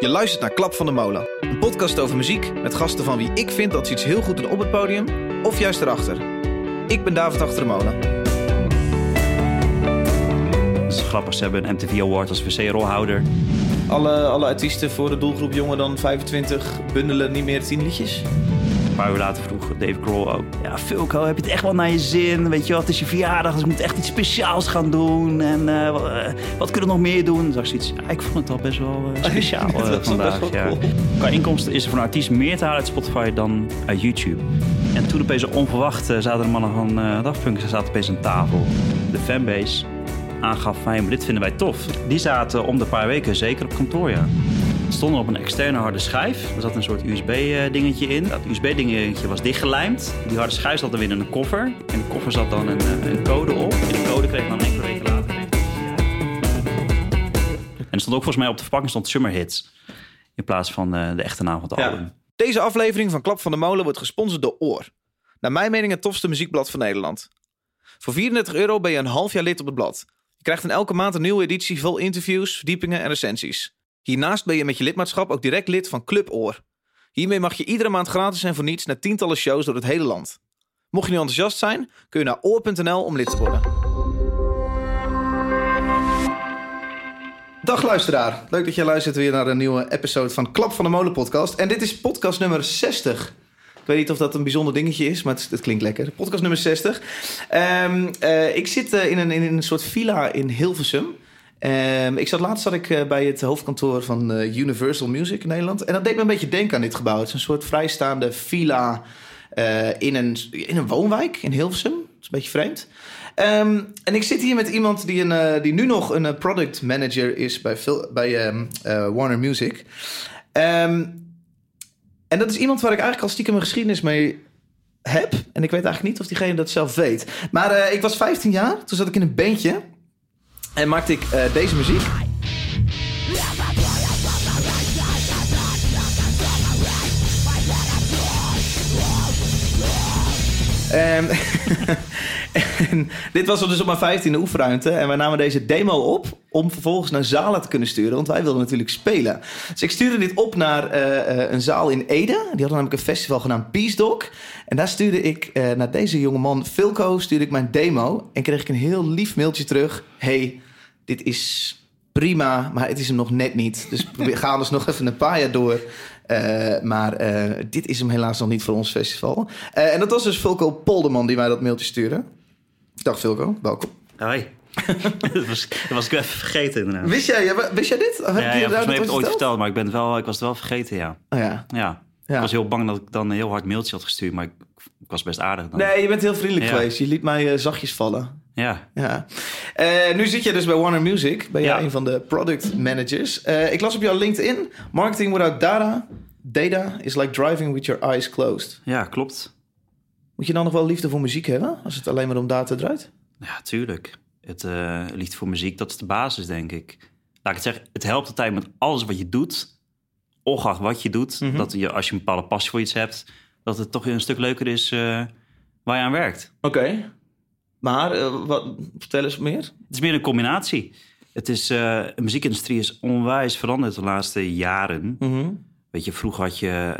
Je luistert naar Klap van de Molen, een podcast over muziek met gasten van wie ik vind dat ze iets heel goed doen op het podium of juist erachter. Ik ben David Achter de Mola. Dat is grappig, ze hebben een MTV Award als wc-rolhouder. Alle artiesten voor de doelgroep jonger dan 25 bundelen niet meer 10 liedjes. Een paar uur later vroeg Dave Grohl ook. Ja, Fulco, heb je het echt wel naar je zin? Weet je wat, het is je verjaardag, dus we moeten echt iets speciaals gaan doen. En wat kunnen we nog meer doen? Zag ze iets, ja, ik vond het al best wel speciaal vandaag. Wel ja. Cool. Qua inkomsten is er voor een artiest meer te halen uit Spotify dan uit YouTube. En toen opeens onverwacht zaten de mannen van Daft Punk, ze zaten opeens aan tafel. De fanbase aangaf van, dit vinden wij tof. Die zaten om de paar weken zeker op kantoor, ja. Stonden op een externe harde schijf. Er zat een soort USB-dingetje in. Dat USB-dingetje was dichtgelijmd. Die harde schijf zat dan weer in een koffer. In de koffer zat dan een code op. En die code kreeg dan enkele weken later. En er stond ook volgens mij op de verpakking stond Summer Hits. In plaats van de echte naam van het album. Ja. Deze aflevering van Klap van de Molen wordt gesponsord door OOR. Naar mijn mening het tofste muziekblad van Nederland. Voor €34 ben je een half jaar lid op het blad. Je krijgt in elke maand een nieuwe editie vol interviews, verdiepingen en recensies. Hiernaast ben je met je lidmaatschap ook direct lid van Club OOR. Hiermee mag je iedere maand gratis en voor niets naar tientallen shows door het hele land. Mocht je nu enthousiast zijn, kun je naar oor.nl om lid te worden. Dag luisteraar, leuk dat jij luistert weer naar een nieuwe episode van Klap van de Molen podcast. En dit is podcast nummer 60. Ik weet niet of dat een bijzonder dingetje is, maar het klinkt lekker. Podcast nummer 60. Ik zit in een soort villa in Hilversum. Laatst zat ik bij het hoofdkantoor van Universal Music in Nederland. En dat deed me een beetje denken aan dit gebouw. Het is een soort vrijstaande villa in een woonwijk in Hilversum. Dat is een beetje vreemd. En ik zit hier met iemand die nu nog een product manager is bij Warner Music. En dat is iemand waar ik eigenlijk al stiekem een geschiedenis mee heb. En ik weet eigenlijk niet of diegene dat zelf weet. Maar ik was 15 jaar, toen zat ik in een bandje. En maakte ik deze muziek. En dit was dus op mijn 15e oefenruimte. En wij namen deze demo op om vervolgens naar zalen te kunnen sturen. Want wij wilden natuurlijk spelen. Dus ik stuurde dit op naar een zaal in Ede. Die hadden namelijk een festival genaamd Peace Dog. En daar stuurde ik naar deze jongeman Fulco stuurde ik mijn demo. En kreeg ik een heel lief mailtje terug. Hey, dit is prima, maar het is hem nog net niet. Dus we gaan dus nog even een paar jaar door. Maar dit is hem helaas nog niet voor ons festival. En dat was dus Fulco Polderman die mij dat mailtje stuurde. Dag Fulco, welkom. Hoi. dat was ik even vergeten inderdaad. Wist jij dit? Volgens mij heb ik het ooit verteld, maar ik was het wel vergeten, ja. Oh, ja. Ik was heel bang dat ik dan een heel hard mailtje had gestuurd, maar ik was best aardig dan. Nee, je bent heel vriendelijk geweest. Je liet mij zachtjes vallen. Ja. Nu zit je dus bij Warner Music. Ben jij een van de product managers. Ik las op jouw LinkedIn. Marketing without data is like driving with your eyes closed. Ja, klopt. Moet je dan nog wel liefde voor muziek hebben? Als het alleen maar om data draait? Ja, tuurlijk. Liefde voor muziek, dat is de basis, denk ik. Laat ik het zeggen, het helpt altijd met alles wat je doet. Ongeacht wat je doet. Mm-hmm. Dat je, als je een bepaalde passie voor iets hebt, dat het toch een stuk leuker is waar je aan werkt. Oké. Maar, vertel eens meer. Het is meer een combinatie. De muziekindustrie is onwijs veranderd de laatste jaren. Mm-hmm. Weet je, vroeger had je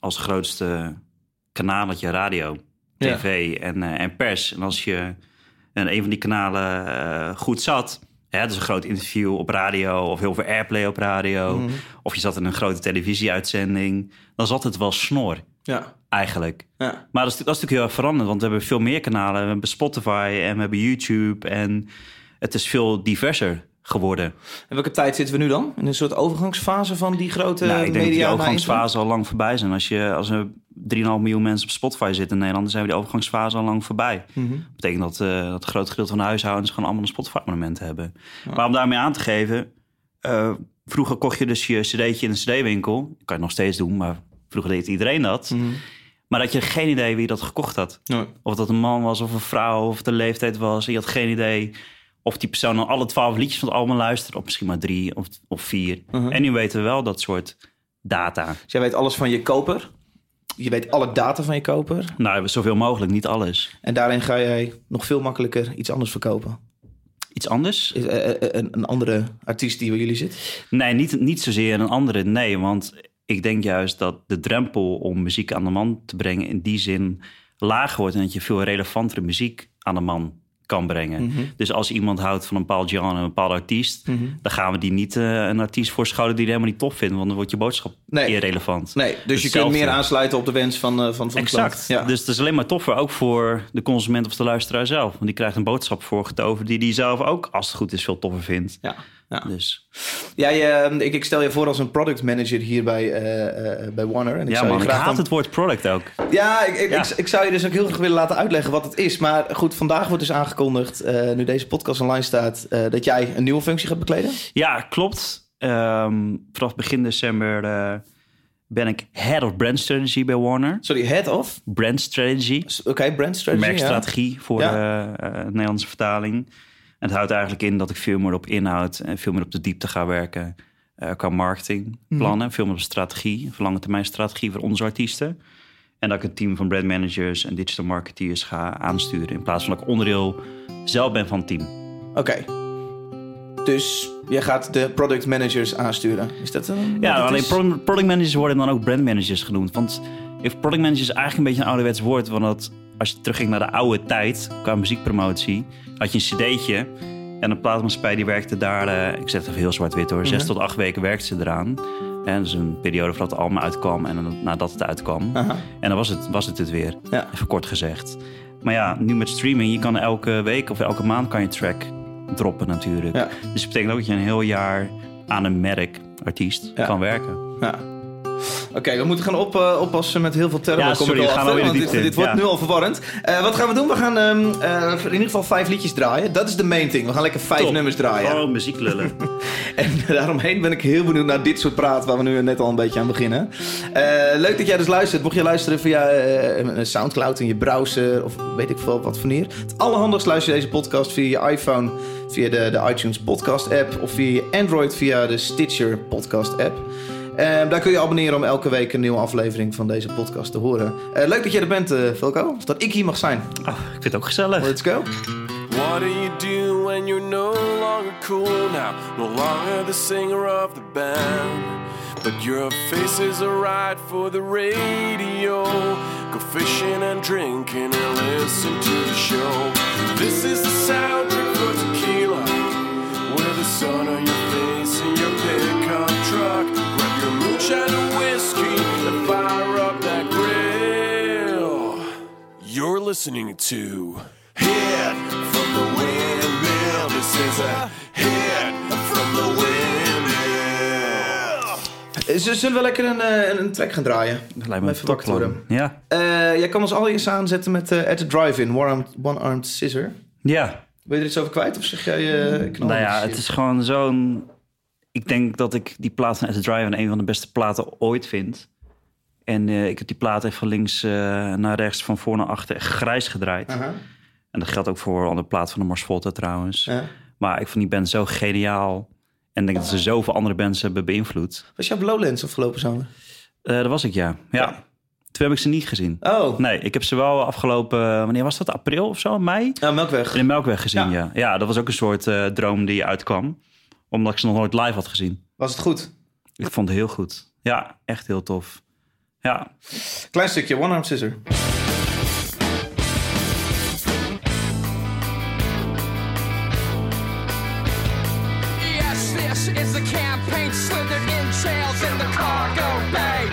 als grootste kanaal had je radio, tv en pers. En als je in een van die kanalen goed zat, hè, dus een groot interview op radio of heel veel airplay op radio. Mm-hmm. Of je zat in een grote televisieuitzending. Dan zat het wel snor. Ja. Eigenlijk. Ja. Maar dat is natuurlijk heel erg veranderd. Want we hebben veel meer kanalen. We hebben Spotify en we hebben YouTube. En het is veel diverser geworden. En welke tijd zitten we nu dan? In een soort overgangsfase van die grote media? Ik denk dat die overgangsfase al lang voorbij zijn. Als er 3,5 miljoen mensen op Spotify zitten in Nederland, dan zijn we die overgangsfase al lang voorbij. Mm-hmm. Dat betekent dat een groot gedeelte van de huishoudens gewoon allemaal een Spotify-abonnement hebben. Ja. Maar om daarmee aan te geven, vroeger kocht je dus je cd'tje in een cd-winkel. Dat kan je nog steeds doen, maar vroeger deed iedereen dat. Mm-hmm. Maar dat je geen idee wie dat gekocht had. Nee. Of dat een man was of een vrouw of de leeftijd was. En je had geen idee of die persoon dan alle 12 liedjes van het album luisterde. Of misschien maar 3 of 4. Uh-huh. En nu weten we wel dat soort data. Dus jij weet alles van je koper? Je weet alle data van je koper? Nou, zoveel mogelijk, niet alles. En daarin ga jij nog veel makkelijker iets anders verkopen? Iets anders? Een andere artiest die bij jullie zit? Nee, niet zozeer een andere. Nee, want ik denk juist dat de drempel om muziek aan de man te brengen in die zin laag wordt en dat je veel relevantere muziek aan de man kan brengen. Mm-hmm. Dus als iemand houdt van een bepaald genre, een bepaalde artiest, mm-hmm, dan gaan we die niet een artiest voorschouwen die je helemaal niet tof vindt, want dan wordt je boodschap irrelevant. Nee, dus hetzelfde. Je kunt meer aansluiten op de wens van het land. Exact. Ja. Dus het is alleen maar toffer, ook voor de consument of de luisteraar zelf. Want die krijgt een boodschap voorgetoverd die zelf ook, als het goed is, veel toffer vindt. Ja. Ja. Dus. Ik stel je voor als een product manager hier bij Warner. En ik haat het woord product ook. Ik zou je dus ook heel graag willen laten uitleggen wat het is. Maar goed, vandaag wordt dus aangekondigd, nu deze podcast online staat, dat jij een nieuwe functie gaat bekleden. Ja, klopt. Vanaf begin december ben ik Head of Brand Strategy bij Warner. Sorry, Head of? Brand Strategy. Oké, Brand Strategy. Merkstrategie voor de Nederlandse vertaling. En het houdt eigenlijk in dat ik veel meer op inhoud en veel meer op de diepte ga werken. Qua marketingplannen, veel meer op strategie, lange termijn strategie voor onze artiesten. En dat ik een team van brandmanagers en digital marketeers ga aansturen, in plaats van dat ik onderdeel zelf ben van het team. Oké. Dus je gaat de product managers aansturen. Is dat een... Ja, alleen product managers worden dan ook brandmanagers genoemd. Want product managers is eigenlijk een beetje een ouderwets woord, want dat... Als je terugging naar de oude tijd, qua muziekpromotie, had je een cd'tje. En een platenmaatschappij die werkte daar, ik zeg het even heel zwart-wit hoor, 6 tot 8 weken werkte ze eraan. En dus een periode voordat het album uitkwam en nadat het uitkwam. Aha. En dan was het weer, even kort gezegd. Maar ja, nu met streaming, je kan elke week of elke maand kan je track droppen natuurlijk. Ja. Dus dat betekent ook dat je een heel jaar aan een merk, artiest, kan werken. Ja. Oké, we moeten gaan oppassen met heel veel termen. Ja, sorry, we gaan alweer diep in. Dit wordt nu al verwarrend. Wat gaan we doen? We gaan in ieder geval 5 liedjes draaien. Dat is de main thing. We gaan lekker 5 nummers draaien. Oh, muziek lullen. En daaromheen ben ik heel benieuwd naar dit soort praat waar we nu net al een beetje aan beginnen. Leuk dat jij dus luistert. Mocht je luisteren via Soundcloud in je browser of weet ik veel wat van hier. Het allerhandigst luister je deze podcast via je iPhone, via de iTunes podcast app of via je Android via de Stitcher podcast app. Daar kun je abonneren om elke week een nieuwe aflevering van deze podcast te horen. Leuk dat jij er bent, Fulco. Dat ik hier mag zijn. Oh, ik vind het ook gezellig. Let's go. What do you do when you're no longer cool now? No longer the singer of the band. But your face is alright for the radio. Go fishing and drinking and listen to the show. This is the soundtrack for tequila. With the sun on your face and your pickup truck. Moonshine and whiskey and fire up that grill. You're listening to Hit from the Windmill. This is a hit from the Windmill. Zullen we lekker een track gaan draaien? Dat lijkt me even wakker worden. Ja. Jij kan ons allereerst aanzetten met At the Drive-in, One Armed Scissor. Ja. Wil je er iets over kwijt of zeg jij... Nou ja, het is gewoon zo'n... Ik denk dat ik die plaat van At the Drive-in een van de beste platen ooit vind. En ik heb die plaat echt van links naar rechts, van voor naar achter, echt grijs gedraaid. Uh-huh. En dat geldt ook voor andere plaat van de Mars Volta trouwens. Ja. Maar ik vond die band zo geniaal. En denk dat ze zoveel andere bands hebben beïnvloed. Was je op Lowlands afgelopen zomer? Dat was ik, ja. Toen heb ik ze niet gezien. Oh. Nee, ik heb ze wel afgelopen... Wanneer was dat? April of zo? Mei? Ja, Melkweg. In Melkweg gezien, ja. Ja, dat was ook een soort droom die uitkwam. Omdat ik ze nog nooit live had gezien. Was het goed? Ik vond het heel goed. Ja, echt heel tof. Ja. Klein stukje, One Armed Scissor. Yes, this is the campaign slithered in trails in the cargo bay.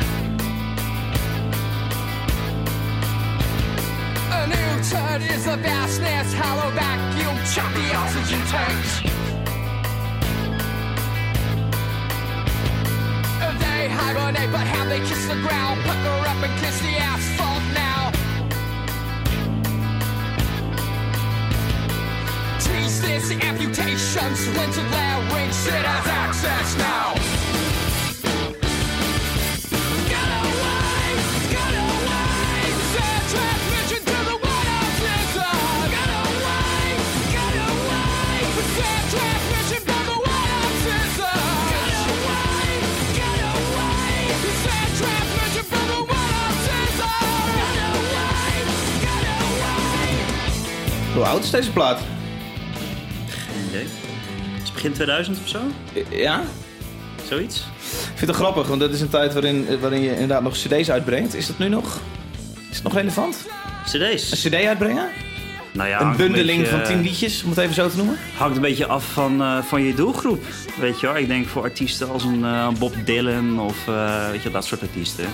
A new turd is a vastness, hollow vacuum, choppy oxygen tanks. They hibernate, but have they kissed the ground? Pucker up and kiss the asphalt now. Teach this amputation, splintered larynx, it has access now. Hoe oud is deze plaat? Geen idee. begin 2000 of zo? Ja. Zoiets? Ik vind het grappig, want dat is een tijd waarin je inderdaad nog cd's uitbrengt. Is dat nu nog? Is het nog relevant? Cd's? Een cd uitbrengen? Nou ja, een bundeling van 10 liedjes, om het even zo te noemen? Hangt een beetje af van je doelgroep. Weet je hoor, ik denk voor artiesten als een Bob Dylan of weet je, dat soort artiesten.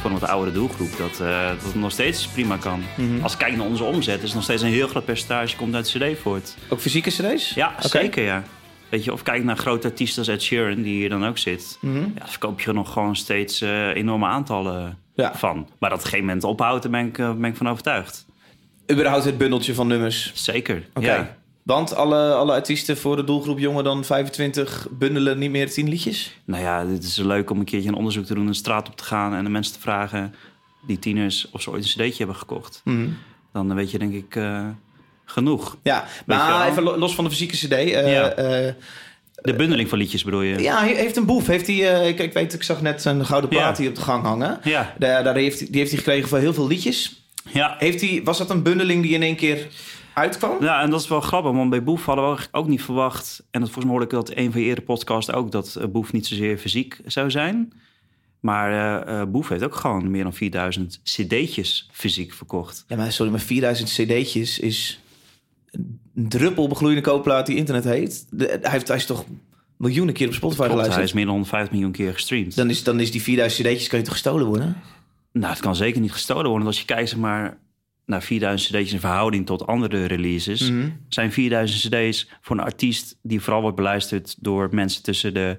Voor een wat oudere doelgroep, dat het nog steeds prima kan. Mm-hmm. Als ik kijk naar onze omzet, is nog steeds een heel groot percentage komt uit cd voort. Ook fysieke cd's? Ja, okay. Zeker ja. Weet je, of kijk naar grote artiesten als Ed Sheeran, die hier dan ook zit. Mm-hmm. Ja, daar verkoop je er nog gewoon steeds enorme aantallen van. Maar dat op een gegeven moment ophoudt, daar ben ik van overtuigd. Überhaupt het bundeltje van nummers? Zeker, okay. Ja. Want alle artiesten voor de doelgroep jonger dan 25 bundelen niet meer 10 liedjes? Nou ja, het is leuk om een keertje een onderzoek te doen, een straat op te gaan en de mensen te vragen, die tieners, of ze ooit een cd'tje hebben gekocht. Mm-hmm. Dan weet je denk ik genoeg. Ja, maar even los van de fysieke cd. De bundeling van liedjes bedoel je? Ja, heeft een Boef. Heeft hij, ik weet, ik zag net een gouden plaat hier op de gang hangen. Ja. Die heeft hij gekregen voor heel veel liedjes. Ja. Was dat een bundeling die in één keer uitkwam? Ja, en dat is wel grappig, want bij Boef hadden we eigenlijk ook niet verwacht. En dat volgens mij hoorde ik dat een van je eerdere podcasts ook, dat Boef niet zozeer fysiek zou zijn. Maar Boef heeft ook gewoon meer dan 4000 cd'tjes fysiek verkocht. Ja, maar sorry, maar 4000 cd'tjes is een druppel begloeiende koopplaat die internet heet. Hij is toch miljoenen keer op Spotify geluisterd? Hij is meer dan 150 miljoen keer gestreamd. Dan is die 4000 cd'tjes, kan je toch gestolen worden? Nou, het kan zeker niet gestolen worden. Als je kijkt zeg maar, naar 4000 cd's in verhouding tot andere releases, mm-hmm, zijn 4000 cd's voor een artiest die vooral wordt beluisterd door mensen tussen de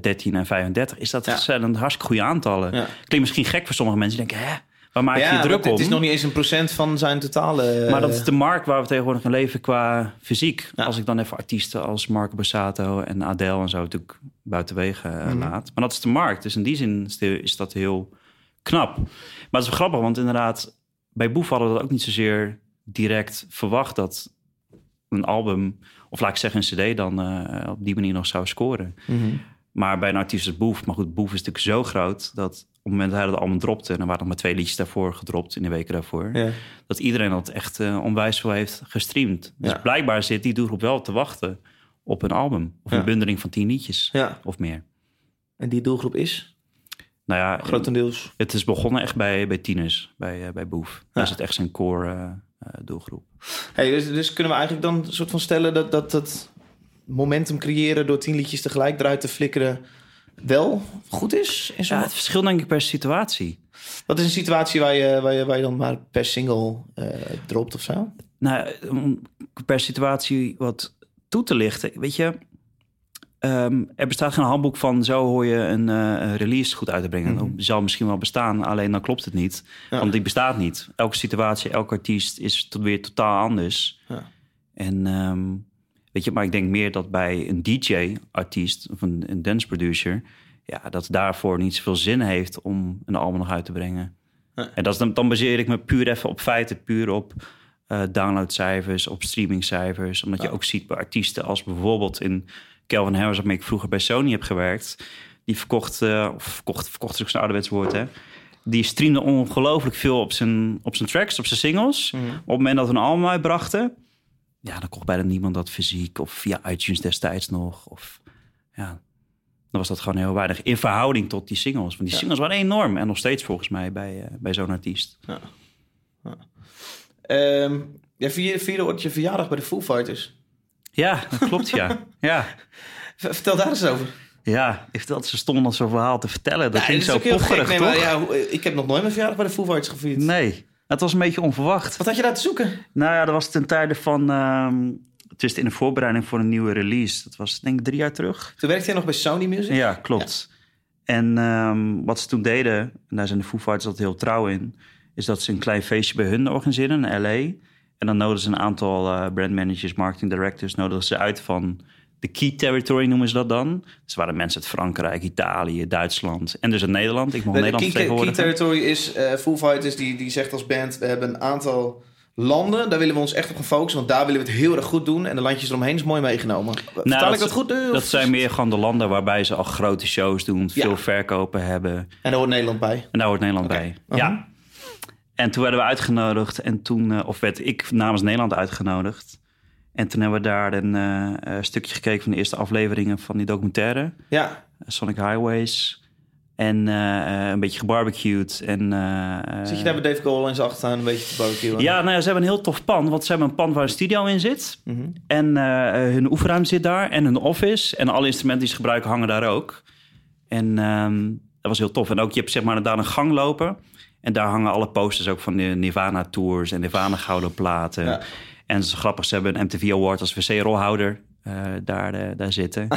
13 en 35. Is dat zijn een hartstikke goede aantallen. Ja. Klinkt misschien gek voor sommige mensen die denken, hè? Waar maak je druk om? Het is nog niet eens 1% van zijn totale. Maar dat is de markt waar we tegenwoordig in leven qua fysiek. Ja. Als ik dan even artiesten als Marco Borsato en Adele en zo natuurlijk buitenwege laat. Maar dat is de markt. Dus in die zin is dat heel knap. Maar het is wel grappig, want inderdaad, bij Boef hadden we dat ook niet zozeer direct verwacht dat een album, of laat ik zeggen een cd, dan op die manier nog zou scoren. Mm-hmm. Maar bij een artiest als Boef, maar goed, Boef is natuurlijk zo groot dat op het moment dat hij dat album dropte, en er waren nog maar 2 liedjes daarvoor gedropt in de weken daarvoor, dat iedereen dat echt onwijs veel heeft gestreamd. Dus blijkbaar zit die doelgroep wel te wachten op een album of een bundeling van 10 liedjes of meer. En die doelgroep is? Nou ja, grotendeels. Het is begonnen echt bij tieners, bij Boef. Ja. Dat is echt zijn core doelgroep. Hey, dus kunnen we eigenlijk dan een soort van stellen dat momentum creëren door 10 liedjes tegelijk eruit te flikkeren wel goed is? Het verschilt denk ik per situatie. Wat is een situatie waar je dan maar per single dropt of zo? Nou, om per situatie wat toe te lichten, weet je. Er bestaat geen handboek van zo hoor je een release goed uit te brengen. Mm-hmm. Dat zal misschien wel bestaan, alleen dan klopt het niet. Ja. Want die bestaat niet. Elke situatie, elke artiest is weer totaal anders. Ja. En weet je, maar ik denk meer dat bij een DJ-artiest of een dance producer, dat daarvoor niet zoveel zin heeft om een album nog uit te brengen. Ja. En dan baseer ik me puur even op feiten, puur op downloadcijfers, op streamingcijfers. Omdat je ook ziet bij artiesten als bijvoorbeeld in Calvin Harris, waarmee ik vroeger bij Sony heb gewerkt, die verkocht is ook zo'n ouderwets woord, hè? Die streamde ongelooflijk veel op zijn tracks, op zijn singles. Mm-hmm. Op het moment dat we een album uitbrachten, dan kocht bijna niemand dat fysiek of via iTunes destijds nog. Of dan was dat gewoon heel weinig in verhouding tot die singles. Want die singles waren enorm en nog steeds volgens mij bij zo'n artiest. Ja. Vierde wordt je verjaardag bij de Foo Fighters. Ja, dat klopt, Vertel daar eens over. Ja, ik vertelde ze stom om zo'n verhaal te vertellen. Dat ging zo pocherig, toch? Maar ik heb nog nooit mijn verjaardag bij de Foo Fighters gevierd. Nee, het was een beetje onverwacht. Wat had je daar te zoeken? Nou ja, dat was ten tijde van het is in de voorbereiding voor een nieuwe release. Dat was denk ik 3 jaar terug. Toen werkte jij nog bij Sony Music? Ja, klopt. Ja. En wat ze toen deden, en daar zijn de Foo Fighters altijd heel trouw in, is dat ze een klein feestje bij hun organiseren in L.A., en dan nodigen ze een aantal brandmanagers, marketing directors, nodigen ze uit van de key territory, noemen ze dat dan. Dus waren mensen uit Frankrijk, Italië, Duitsland en dus uit Nederland. Ik mocht Nederland vertegenwoordigen. De key territory is Foo Fighters die zegt als band, we hebben een aantal landen, daar willen we ons echt op gaan focussen, want daar willen we het heel erg goed doen. En de landjes eromheen is mooi meegenomen. Vertaal ik dat goed? Dat zijn meer gewoon de landen waarbij ze al grote shows doen, veel verkopen hebben. En daar hoort Nederland bij? En daar hoort Nederland bij, ja. En toen werden we uitgenodigd. En toen, of werd ik namens Nederland uitgenodigd. En toen hebben we daar een stukje gekeken van de eerste afleveringen van die documentaire. Ja. Sonic Highways. En een beetje gebarbecued. En, zit je daar met Dave Grohl in zijn achtertuin een beetje te barbecuen? Ja, nou ja, ze hebben een heel tof pand. Want ze hebben een pand waar een studio in zit. Mm-hmm. En hun oefenruimte zit daar. En hun office. En alle instrumenten die ze gebruiken hangen daar ook. En dat was heel tof. En ook, je hebt zeg maar daar een gang lopen. En daar hangen alle posters ook van de Nirvana Tours. En Nirvana Gouden Platen. Ja. En ze grappig, ze hebben een MTV Award als wc-rolhouder. Daar zitten.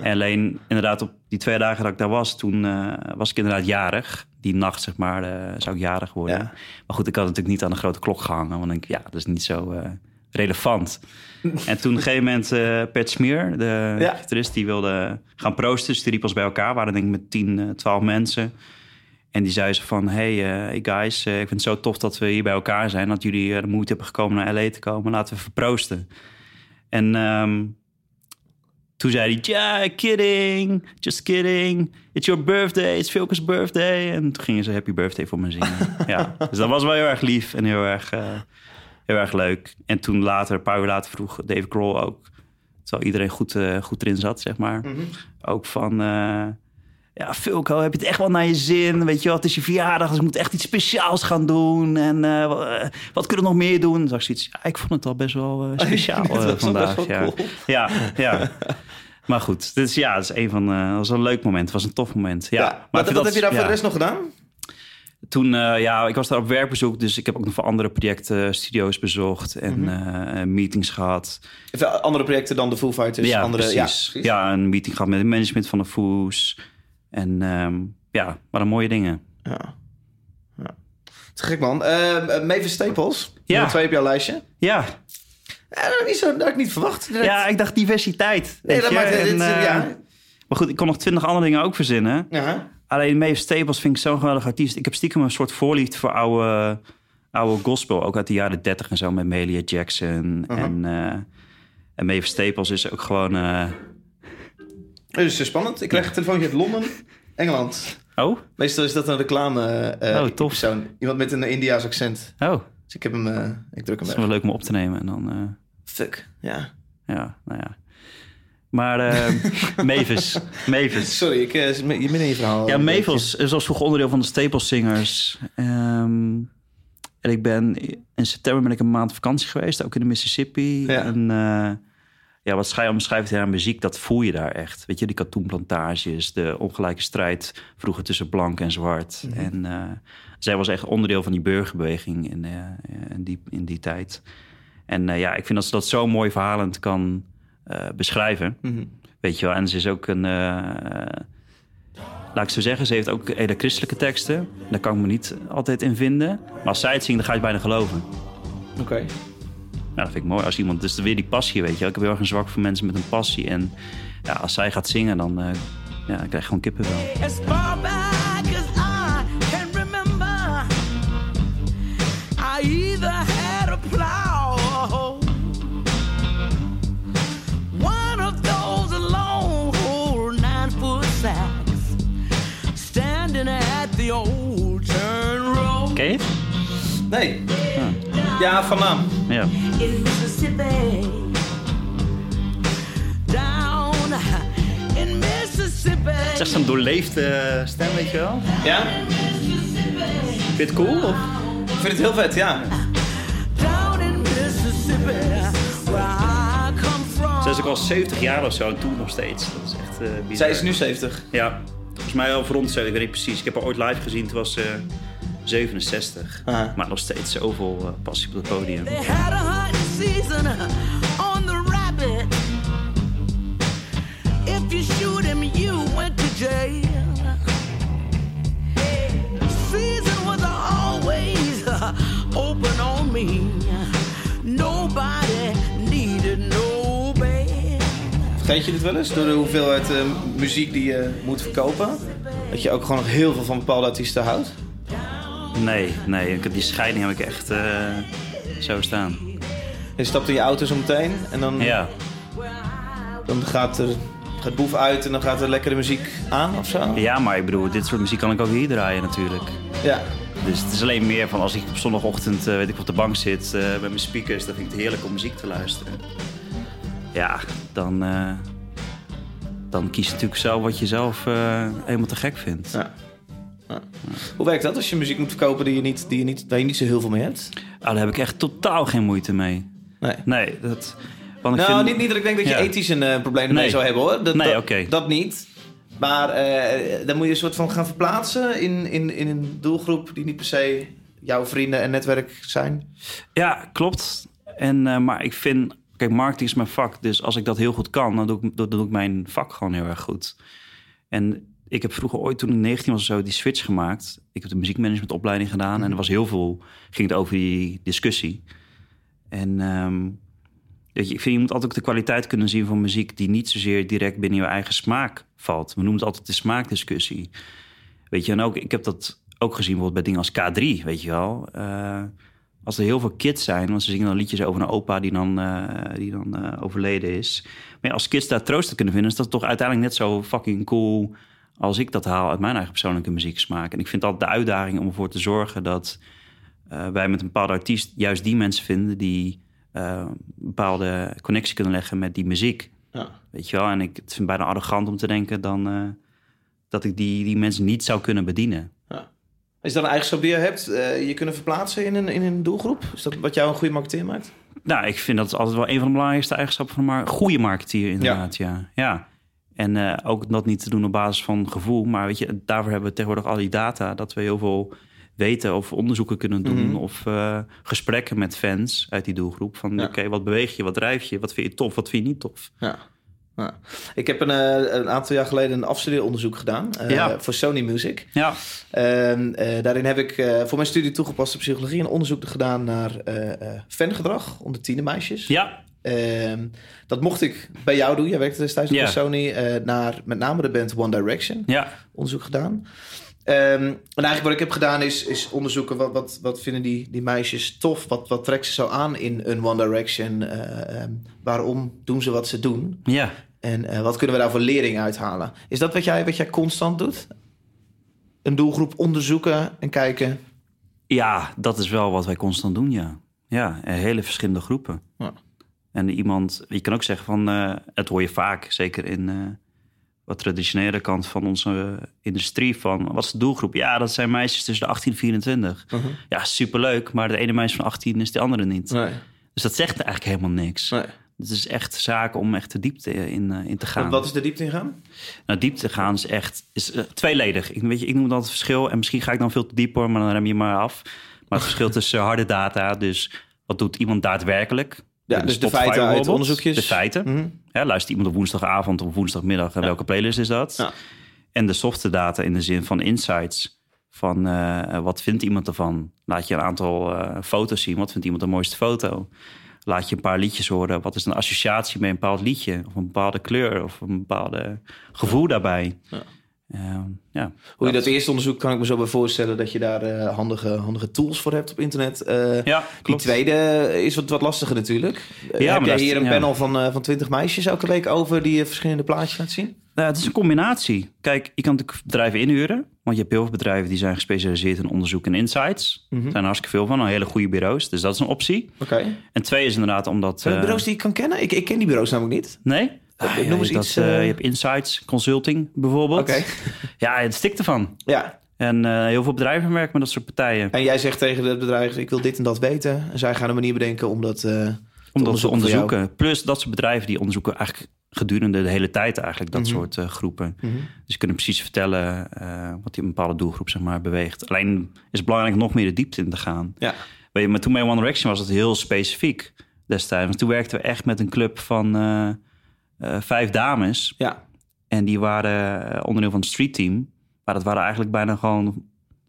En alleen inderdaad op die 2 dagen dat ik daar was, toen was ik inderdaad jarig. Die nacht zeg maar, zou ik jarig worden. Ja. Maar goed, ik had natuurlijk niet aan de grote klok gehangen. Want ik, ja, dat is niet zo relevant. En toen op een gegeven moment Pat Smear, de gitarist, die wilde gaan proosten. Dus die riep ons bij elkaar. Waren denk ik met 10, 12 mensen. En die zei ze van, hey guys, ik vind het zo tof dat we hier bij elkaar zijn. Dat jullie de moeite hebben gekomen naar L.A. te komen. Laten we even proosten. En toen zei hij, yeah, kidding, just kidding. It's your birthday, it's Fulco's birthday. En toen gingen ze happy birthday voor me zingen. Ja, dus dat was wel heel erg lief en heel erg leuk. En toen later, een paar uur later, vroeg Dave Grohl ook... terwijl iedereen goed erin zat, zeg maar. Mm-hmm. Ook van, ja, Fulco, heb je het echt wel naar je zin? Weet je wat, het is je verjaardag, dus je moet echt iets speciaals gaan doen. En wat kunnen we nog meer doen? Dan zag ik zoiets, ja, ik vond het al best wel speciaal vandaag. Wel ja. Cool. Ja. Maar goed, dit is, ja, het is een van, dat was een leuk moment. Het was een tof moment. Ja. Ja, maar wat heb je daar voor de rest nog gedaan? Toen, ik was daar op werkbezoek. Dus ik heb ook nog voor andere projecten studio's bezocht en meetings gehad. Even andere projecten dan de Foo Fighters? Ja, andere, precies. Ja, een meeting gehad met het management van de Foo's. En maar dan mooie dingen. Ja. Het is gek, man. Mavis Staples, nummer 2 op jouw lijstje. Ja. Dat had ik niet verwacht. Direct. Ja, ik dacht diversiteit. Nee, dat maakt het. Maar goed, ik kon nog 20 andere dingen ook verzinnen. Ja. Alleen Mavis Staples vind ik zo'n geweldig artiest. Ik heb stiekem een soort voorliefde voor oude gospel. Ook uit de jaren 30 en zo met Melia Jackson. Uh-huh. En Mavis Staples is ook gewoon... Het is spannend. Ik krijg een telefoontje uit Londen, Engeland. Oh? Meestal is dat een reclame persoon. Iemand met een Indiaas accent. Oh. Dus ik heb hem... ik druk hem. Het is wel leuk om op te nemen en dan... Fuck, ja. Ja, nou ja. Maar Mavis. Sorry, je midden in je verhaal. Ja, Mavis was vroeger onderdeel van de Staples Singers. En ik ben... In september ben ik een maand op vakantie geweest. Ook in de Mississippi. Ja. En... ja, wat schrijft hij aan muziek, dat voel je daar echt. Weet je, die katoenplantages, de ongelijke strijd vroeger tussen blank en zwart. Mm-hmm. En zij was echt onderdeel van die burgerbeweging in die tijd. En ik vind dat ze dat zo mooi verhalend kan beschrijven. Mm-hmm. Weet je wel, en ze is ook een... laat ik zo zeggen, ze heeft ook hele christelijke teksten. Daar kan ik me niet altijd in vinden. Maar als zij het zingt, dan ga je het bijna geloven. Oké. Okay. Nou, dat vind ik mooi. Als iemand, dus weer die passie, weet je wel. Ik heb heel erg een zwak voor mensen met een passie. En ja, als zij gaat zingen, dan krijg je gewoon kippenvel. Ken je? Nee. Ja, van naam. Ja. Het is echt zo'n doorleefde stem, weet je wel? Ja. Vind je het cool? Of? Ik vind het heel vet, ja. Zij is ook al 70 jaar of zo en toen nog steeds. Dat is echt bizar. Zij is nu 70? Ja. Volgens mij al voor rond 70, ik weet niet precies. Ik heb haar ooit live gezien, toen was ze... 67, maar nog steeds zoveel passie op het podium. Vergeet je dit wel eens door de hoeveelheid muziek die je moet verkopen? Dat je ook gewoon nog heel veel van bepaalde artiesten houdt? Nee. Die scheiding heb ik echt zo staan. Je stapt in je auto zo meteen en dan, ja. Dan gaat Boef uit en dan gaat er lekkere muziek aan of zo? Ja, maar ik bedoel, dit soort muziek kan ik ook hier draaien natuurlijk. Ja. Dus het is alleen meer van als ik op zondagochtend weet ik, op de bank zit bij mijn speakers, dan vind ik het heerlijk om muziek te luisteren. Ja, dan kies je natuurlijk zelf wat je zelf helemaal te gek vindt. Ja. Ja. Hoe werkt dat als je muziek moet verkopen waar je niet zo heel veel mee hebt? Daar heb ik echt totaal geen moeite mee. Nee dat... Want ik vind... niet dat ik denk dat je ethisch een probleem ermee zou hebben, hoor. Okay. Dat niet. Maar dan moet je een soort van gaan verplaatsen in een doelgroep die niet per se jouw vrienden en netwerk zijn. Ja, klopt. Maar ik vind... Kijk, marketing is mijn vak. Dus als ik dat heel goed kan, dan doe ik mijn vak gewoon heel erg goed. En ik heb vroeger ooit, toen ik 19 was of zo, die switch gemaakt. Ik heb de muziekmanagementopleiding gedaan. En er was heel veel... ging het over die discussie. En... ik vind, je moet altijd ook de kwaliteit kunnen zien van muziek die niet zozeer direct binnen je eigen smaak valt. We noemen het altijd de smaakdiscussie. Weet je, en ook, ik heb dat ook gezien bijvoorbeeld bij dingen als K3, weet je wel. Als er heel veel kids zijn, want ze zingen dan liedjes over een opa die dan overleden is. Maar ja, als kids daar troost te kunnen vinden, is dat toch uiteindelijk net zo fucking cool als ik dat haal uit mijn eigen persoonlijke muzieksmaak. En ik vind altijd de uitdaging om ervoor te zorgen dat wij met een bepaalde artiest juist die mensen vinden die... bepaalde connectie kunnen leggen met die muziek. Ja. Weet je wel? En ik vind het bijna arrogant om te denken dat ik die mensen niet zou kunnen bedienen. Ja. Is dat een eigenschap die je hebt? Je kunnen verplaatsen in een doelgroep? Is dat wat jou een goede marketeer maakt? Nou, ik vind dat is altijd wel een van de belangrijkste eigenschappen van een goede marketeer, inderdaad. Ja. En ook dat niet te doen op basis van gevoel. Maar weet je, daarvoor hebben we tegenwoordig al die data, dat we heel veel... weten of onderzoeken kunnen doen... of gesprekken met fans uit die doelgroep... van oké, wat beweeg je, wat drijf je... wat vind je tof, wat vind je niet tof? Ja. Ja. Ik heb een aantal jaar geleden... een afstudeeronderzoek gedaan... voor Sony Music. Ja. Daarin heb ik voor mijn studie toegepaste psychologie... een onderzoek gedaan naar fangedrag... onder tienermeisjes. Ja. Dat mocht ik bij jou doen. Jij werkte destijds bij Sony... naar met name de band One Direction. Ja. Onderzoek gedaan... en eigenlijk wat ik heb gedaan is onderzoeken... wat vinden die meisjes tof? Wat trekt ze zo aan in een One Direction? Waarom doen ze wat ze doen? Ja. En wat kunnen we daar voor lering uithalen? Is dat wat jij constant doet? Een doelgroep onderzoeken en kijken? Ja, dat is wel wat wij constant doen, ja. Ja, hele verschillende groepen. Ja. En iemand... Je kan ook zeggen van... dat hoor je vaak, zeker in... wat traditionele kant van onze industrie van... wat is de doelgroep? Ja, dat zijn meisjes tussen de 18 en 24. Uh-huh. Ja, superleuk, maar de ene meisje van 18 is de andere niet. Nee. Dus dat zegt eigenlijk helemaal niks. Nee. Het is echt zaak om echt de diepte in te gaan. Wat is de diepte in gaan? Nou, diepte gaan is echt tweeledig. Ik noem dat het verschil. En misschien ga ik dan veel te diep, hoor, maar dan rem je maar af. Maar het verschil tussen harde data... dus wat doet iemand daadwerkelijk... Ja, dus de feiten uit onderzoekjes. De feiten. Mm-hmm. Ja, luistert iemand op woensdagavond of woensdagmiddag... welke playlist is dat? Ja. En de softe data in de zin van insights. Van wat vindt iemand ervan? Laat je een aantal foto's zien. Wat vindt iemand de mooiste foto? Laat je een paar liedjes horen. Wat is een associatie met een bepaald liedje? Of een bepaalde kleur? Of een bepaalde gevoel daarbij? Ja. Hoe je dat eerste onderzoek kan ik me zo bij voorstellen... dat je daar handige tools voor hebt op internet. Die tweede is wat lastiger natuurlijk. Heb jij hier een panel van 20 meisjes elke week over... die je verschillende plaatjes laat zien? Het is een combinatie. Kijk, je kan natuurlijk bedrijven inhuren. Want je hebt heel veel bedrijven die zijn gespecialiseerd in onderzoek en insights. Mm-hmm. Er zijn er hartstikke veel van, al hele goede bureaus. Dus dat is een optie. Okay. En twee is inderdaad omdat... Zijn er bureaus die je kan kennen? Ik ken die bureaus namelijk niet. Nee? Noem eens iets. Je hebt insights, consulting bijvoorbeeld. Okay. Ja, het stikt ervan. Ja. En heel veel bedrijven werken met dat soort partijen. En jij zegt tegen het bedrijf, ik wil dit en dat weten. En zij gaan een manier bedenken om dat te onderzoeken. Plus dat soort bedrijven die onderzoeken eigenlijk gedurende de hele tijd eigenlijk dat soort groepen. Mm-hmm. Dus je kunnen precies vertellen wat die een bepaalde doelgroep zeg maar beweegt. Alleen is het belangrijk nog meer de diepte in te gaan. Ja. Weet je, maar toen bij One Direction was het heel specifiek destijds. Want toen werkten we echt met een club van... 5 dames. Ja. En die waren onderdeel van het streetteam. Maar dat waren eigenlijk bijna gewoon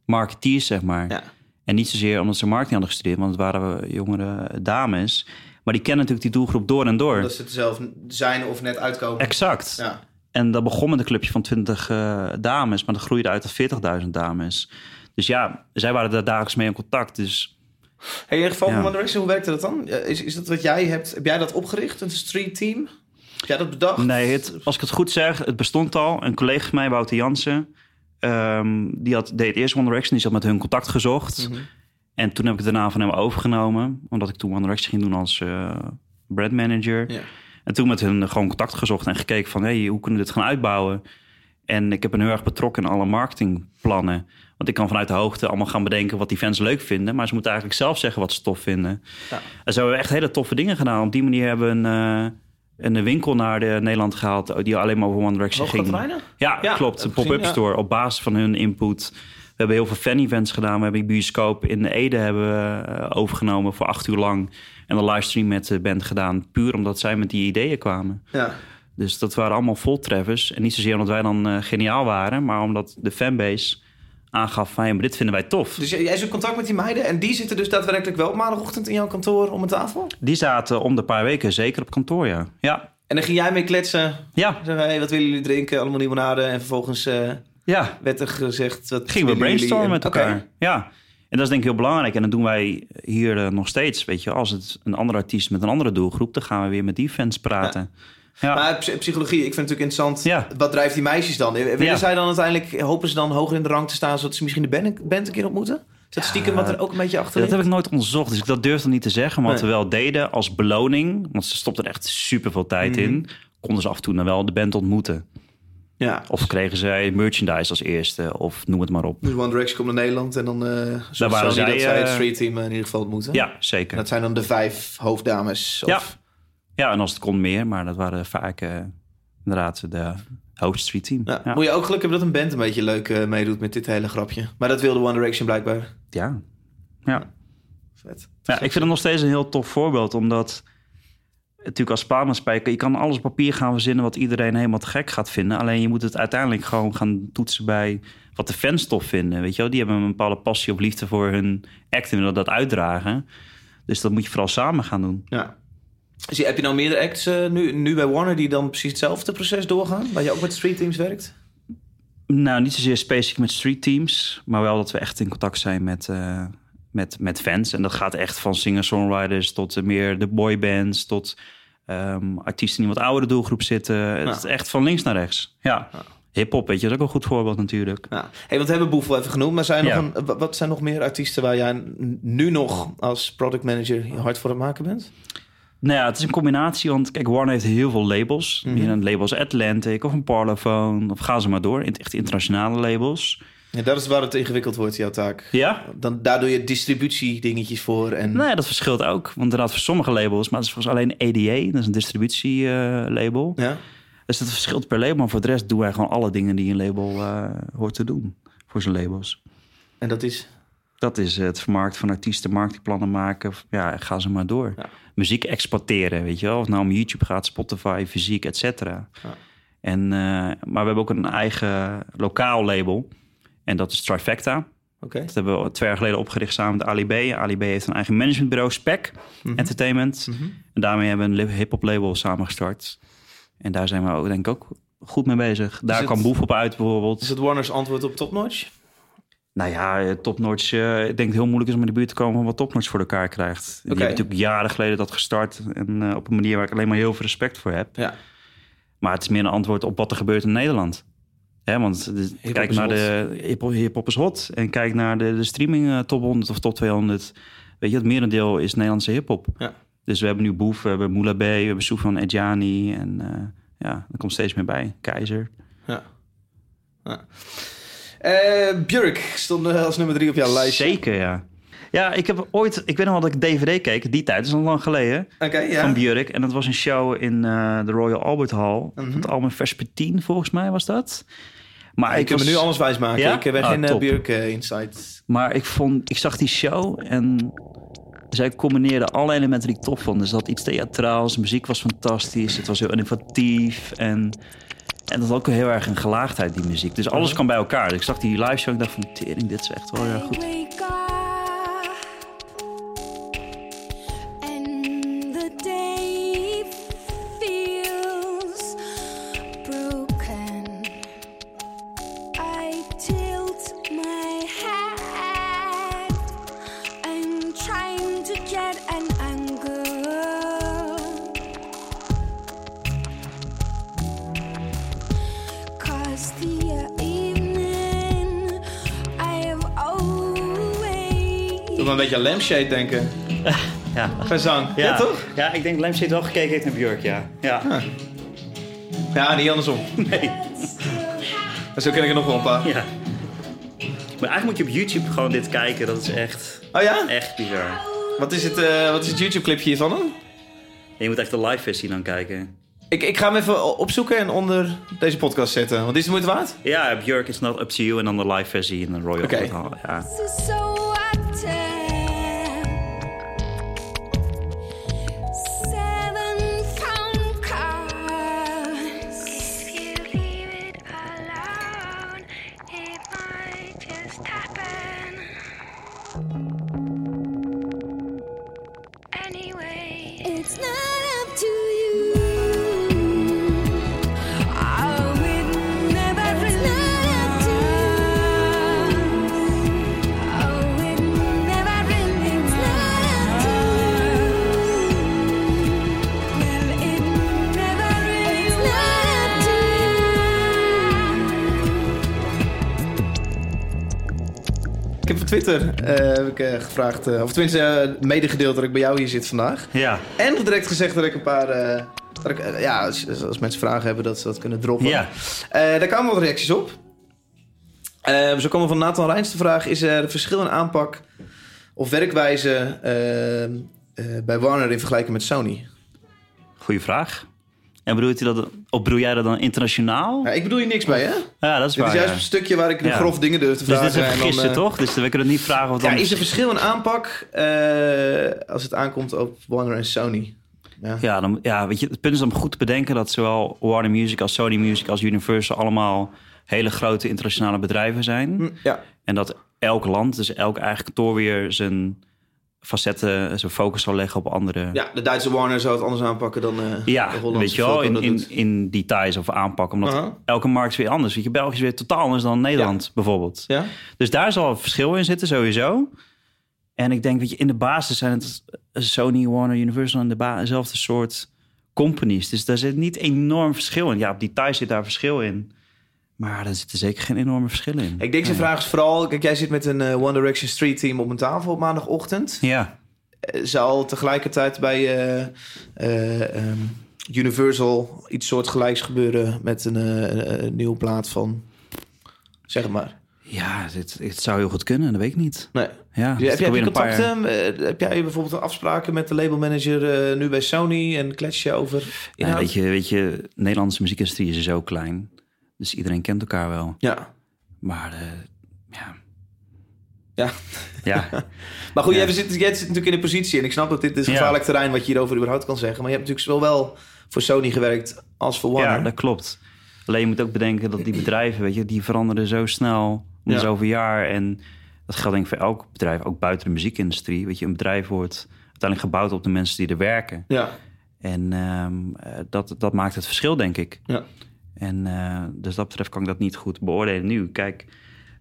marketeers, zeg maar. Ja. En niet zozeer omdat ze marketing hadden gestudeerd... want het waren jongere dames. Maar die kennen natuurlijk die doelgroep door en door. Dat ze het zelf zijn of net uitkomen. Exact. Ja. En dat begon met een clubje van 20 dames... maar dat groeide uit tot 40.000 dames. Dus ja, zij waren daar dagelijks mee in contact. Dus... Hey, in ieder geval, One Direction, hoe werkte dat dan? Is dat wat jij hebt? Heb jij dat opgericht, een streetteam? Heb jij dat bedacht? Nee, als ik het goed zeg, het bestond al. Een collega van mij, Wouter Jansen... deed eerst One Direction. Die zat met hun contact gezocht. Mm-hmm. En toen heb ik het daarna van hem overgenomen. Omdat ik toen One Direction ging doen als brand manager. Yeah. En toen met hun gewoon contact gezocht en gekeken van... hey, hoe kunnen we dit gaan uitbouwen? En ik heb hen heel erg betrokken in alle marketingplannen. Want ik kan vanuit de hoogte allemaal gaan bedenken wat die fans leuk vinden. Maar ze moeten eigenlijk zelf zeggen wat ze tof vinden. Ja. En zo hebben we echt hele toffe dingen gedaan. Op die manier hebben we een winkel naar Nederland gehaald... die alleen maar over One Direction ging. Ja, klopt. Een pop-up store op basis van hun input. We hebben heel veel fan-events gedaan. We hebben een bioscoop in Ede overgenomen voor 8 uur lang. En een livestream met de band gedaan. Puur omdat zij met die ideeën kwamen. Ja. Dus dat waren allemaal voltreffers. En niet zozeer omdat wij dan geniaal waren... maar omdat de fanbase aangaf van... maar dit vinden wij tof. Dus jij zoekt contact met die meiden... en die zitten dus daadwerkelijk wel op maandagochtend in jouw kantoor om een tafel? Die zaten om de paar weken zeker op kantoor, ja. En dan ging jij mee kletsen? Ja. Zeggen, hey, wat willen jullie drinken? Allemaal limonade. En vervolgens werd er gezegd... wat gingen we brainstormen met elkaar. Okay. Ja. En dat is denk ik heel belangrijk. En dat doen wij hier nog steeds. Weet je, als het een andere artiest met een andere doelgroep... dan gaan we weer met die fans praten... Ja. Ja. Maar psychologie, ik vind het natuurlijk interessant. Ja. Wat drijft die meisjes dan? Willen zij dan uiteindelijk, hopen ze dan hoger in de rang te staan... zodat ze misschien de band een keer ontmoeten? Is dat stiekem wat er ook een beetje achter ligt? Dat heb ik nooit onderzocht, dus ik dat durfde niet te zeggen. Maar wat we wel deden als beloning... want ze stopten er echt superveel tijd in... konden ze af en toe dan wel de band ontmoeten. Ja. Of kregen zij merchandise als eerste, of noem het maar op. Dus One Direction komt naar Nederland en dan... daar waren zij, dat zij het streetteam in ieder geval ontmoeten. Ja, zeker. Dat zijn dan de 5 hoofddames? Of... Ja, en als het kon meer, maar dat waren vaak inderdaad de hoofdstreetteam. Ja, ja. Moet je ook geluk hebben dat een band een beetje leuk meedoet met dit hele grapje. Maar dat wilde One Direction blijkbaar. Ja. Vet. Ja, ik vind het nog steeds een heel tof voorbeeld, omdat natuurlijk als spaanspijker, je kan alles op papier gaan verzinnen wat iedereen helemaal te gek gaat vinden. Alleen je moet het uiteindelijk gewoon gaan toetsen bij wat de fans tof vinden. Weet je wel? Die hebben een bepaalde passie of liefde voor hun act en willen dat uitdragen. Dus dat moet je vooral samen gaan doen. Ja. Dus heb je nou meerdere acts nu bij Warner... die dan precies hetzelfde proces doorgaan? Dat je ook met streetteams werkt? Nou, niet zozeer specifiek met streetteams... maar wel dat we echt in contact zijn met fans. En dat gaat echt van singer-songwriters... tot meer de boybands... tot artiesten die wat oudere doelgroep zitten. Ja. Het is echt van links naar rechts. Ja. Hip-hop, weet je, dat is ook een goed voorbeeld natuurlijk. Ja. Hey, want we hebben Boef wel even genoemd... maar zijn wat zijn nog meer artiesten... waar jij nu nog als product manager... je hard voor het maken bent? Nou ja, het is een combinatie, want kijk, Warner heeft heel veel labels. Hier een label als Atlantic of een Parlophone, of ga ze maar door. Echt internationale labels. Ja, dat is waar het ingewikkeld wordt, jouw taak. Ja? Daar doe je distributiedingetjes voor. En... Nou ja, dat verschilt ook. Want inderdaad voor sommige labels, maar het is volgens alleen ADA, dat is een distributielabel. Ja. Dus dat verschilt per label, maar voor de rest doen wij gewoon alle dingen die een label hoort te doen voor zijn labels. En dat is? Dat is het vermarkten van artiesten, marketingplannen maken. Ja, ga ze maar door. Ja. Muziek exporteren, weet je wel. Of nou om YouTube gaat, Spotify, fysiek, et cetera. Ja. Maar we hebben ook een eigen lokaal label. En dat is Trifecta. Okay. Dat hebben we 2 jaar geleden opgericht samen met Ali B. Ali B heeft een eigen managementbureau, Spec Entertainment. En daarmee hebben we een hip-hop label samengestart. En daar zijn we ook, denk ik, ook goed mee bezig. Daar kwam Boef op uit, bijvoorbeeld. Is het Warner's antwoord op Top Notch? Nou ja, Top Notch, ik denk het heel moeilijk is om in de buurt te komen van wat Top Notch voor elkaar krijgt. Okay. Die heb natuurlijk jaren geleden dat gestart. En op een manier waar ik alleen maar heel veel respect voor heb. Ja. Maar het is meer een antwoord op wat er gebeurt in Nederland. Hè, want kijk naar de hip-hop is hot. En kijk naar de streaming top 100 of top 200. Weet je, het merendeel is Nederlandse hip-hop. Ja. Dus we hebben nu Boef, we hebben Moula B, we hebben Soufjan Edjani. En er komt steeds meer bij. Keizer. Ja. Björk stond als nummer 3 op jouw lijst. Zeker, ja. Ja, ik weet nog wel dat ik DVD keek, die tijd, dat is al lang geleden, van Björk. En dat was een show in de Royal Albert Hall. Het album Vespertine, volgens mij, was dat. Maar ik kan me nu alles wijs maken. Ja? Ik heb geen Björk insight. Maar ik zag die show en zij combineerde alle elementen die ik tof vond. Dus dat iets theatraals, de muziek was fantastisch, het was heel innovatief en dat is ook heel erg een gelaagdheid, die muziek. Dus alles kan bij elkaar. Dus ik zag die live show en ik dacht van... tering, dit is echt wel heel erg goed. The evening doet me een beetje aan Lampshade denken. Ja. Gezang. Ja. Ja, toch? Ja, ik denk Lampshade wel gekeken heeft naar Björk, ja. Ja, ja niet andersom. Nee. En zo ken ik er nog wel een paar. Ja. Maar eigenlijk moet je op YouTube gewoon dit kijken. Dat is echt, oh ja? Echt bizar. Wat is het YouTube-clipje hiervan dan? Je moet echt de live versie dan kijken. Ik ga hem even opzoeken en onder deze podcast zetten. Want is het moeite waard? Ja, Björk is not up to you en dan de live versie in de Royal. Oké. Ja. Twitter heb ik gevraagd, of tenminste medegedeeld dat ik bij jou hier zit vandaag. Ja. En direct gezegd dat ik een paar, als mensen vragen hebben dat ze dat kunnen droppen. Ja. Daar kwamen wat reacties op. Zo kwam er van Nathan Rijns de vraag, is er verschil in aanpak of werkwijze bij Warner in vergelijking met Sony? Goeie vraag. En bedoel jij dat dan internationaal? Ja, ik bedoel hier niks bij, hè? Ja, dat is waar. Dit is juist een stukje waar ik de grof dingen durf te vragen. Dus dit is een vergissen, toch? Dus we kunnen het niet vragen. Wat ja, is er verschil in aanpak als het aankomt op Warner en Sony? Ja. Weet je, het punt is om goed te bedenken dat zowel Warner Music als Sony Music als Universal allemaal hele grote internationale bedrijven zijn. Ja. En dat elk land, dus elk eigen kantoor weer zijn facetten, zijn focus zal leggen op andere. Ja, de Duitse Warner zou het anders aanpakken dan de Hollandse. Weet je wel, in details of aanpak. Omdat elke markt is weer anders. Weet je, België is weer totaal anders dan Nederland bijvoorbeeld. Ja. Dus daar zal een verschil in zitten sowieso. En ik denk, weet je, in de basis zijn het Sony, Warner, Universal en dezelfde soort companies. Dus daar zit niet enorm verschil in. Ja, op details zit daar verschil in. Maar daar zitten zeker geen enorme verschillen in. Ik denk zijn vraag is vooral... Kijk, jij zit met een One Direction Street team op een tafel op maandagochtend. Ja. Zal tegelijkertijd bij Universal iets soortgelijks gebeuren met een nieuwe plaat van... Zeg het maar. Ja, het zou heel goed kunnen. Dat weet ik niet. Nee. Ja, dus heb jij contacten? Heb jij bijvoorbeeld afspraken met de labelmanager nu bij Sony? En klets je over inhoud? Ja, weet je, de Nederlandse muziekindustrie is zo klein... Dus iedereen kent elkaar wel. Ja. Maar Maar goed, jij zit natuurlijk in een positie... en ik snap dat dit is gevaarlijk terrein... wat je hierover überhaupt kan zeggen. Maar je hebt natuurlijk zowel voor Sony gewerkt als voor Warner. Ja, dat klopt. Alleen je moet ook bedenken dat die bedrijven... weet je, die veranderen zo snel om zoveel jaar. En dat geldt denk ik voor elk bedrijf. Ook buiten de muziekindustrie. Weet je, een bedrijf wordt uiteindelijk gebouwd op de mensen die er werken. Ja. En dat maakt het verschil, denk ik. Ja. En dus dat betreft kan ik dat niet goed beoordelen nu. Kijk,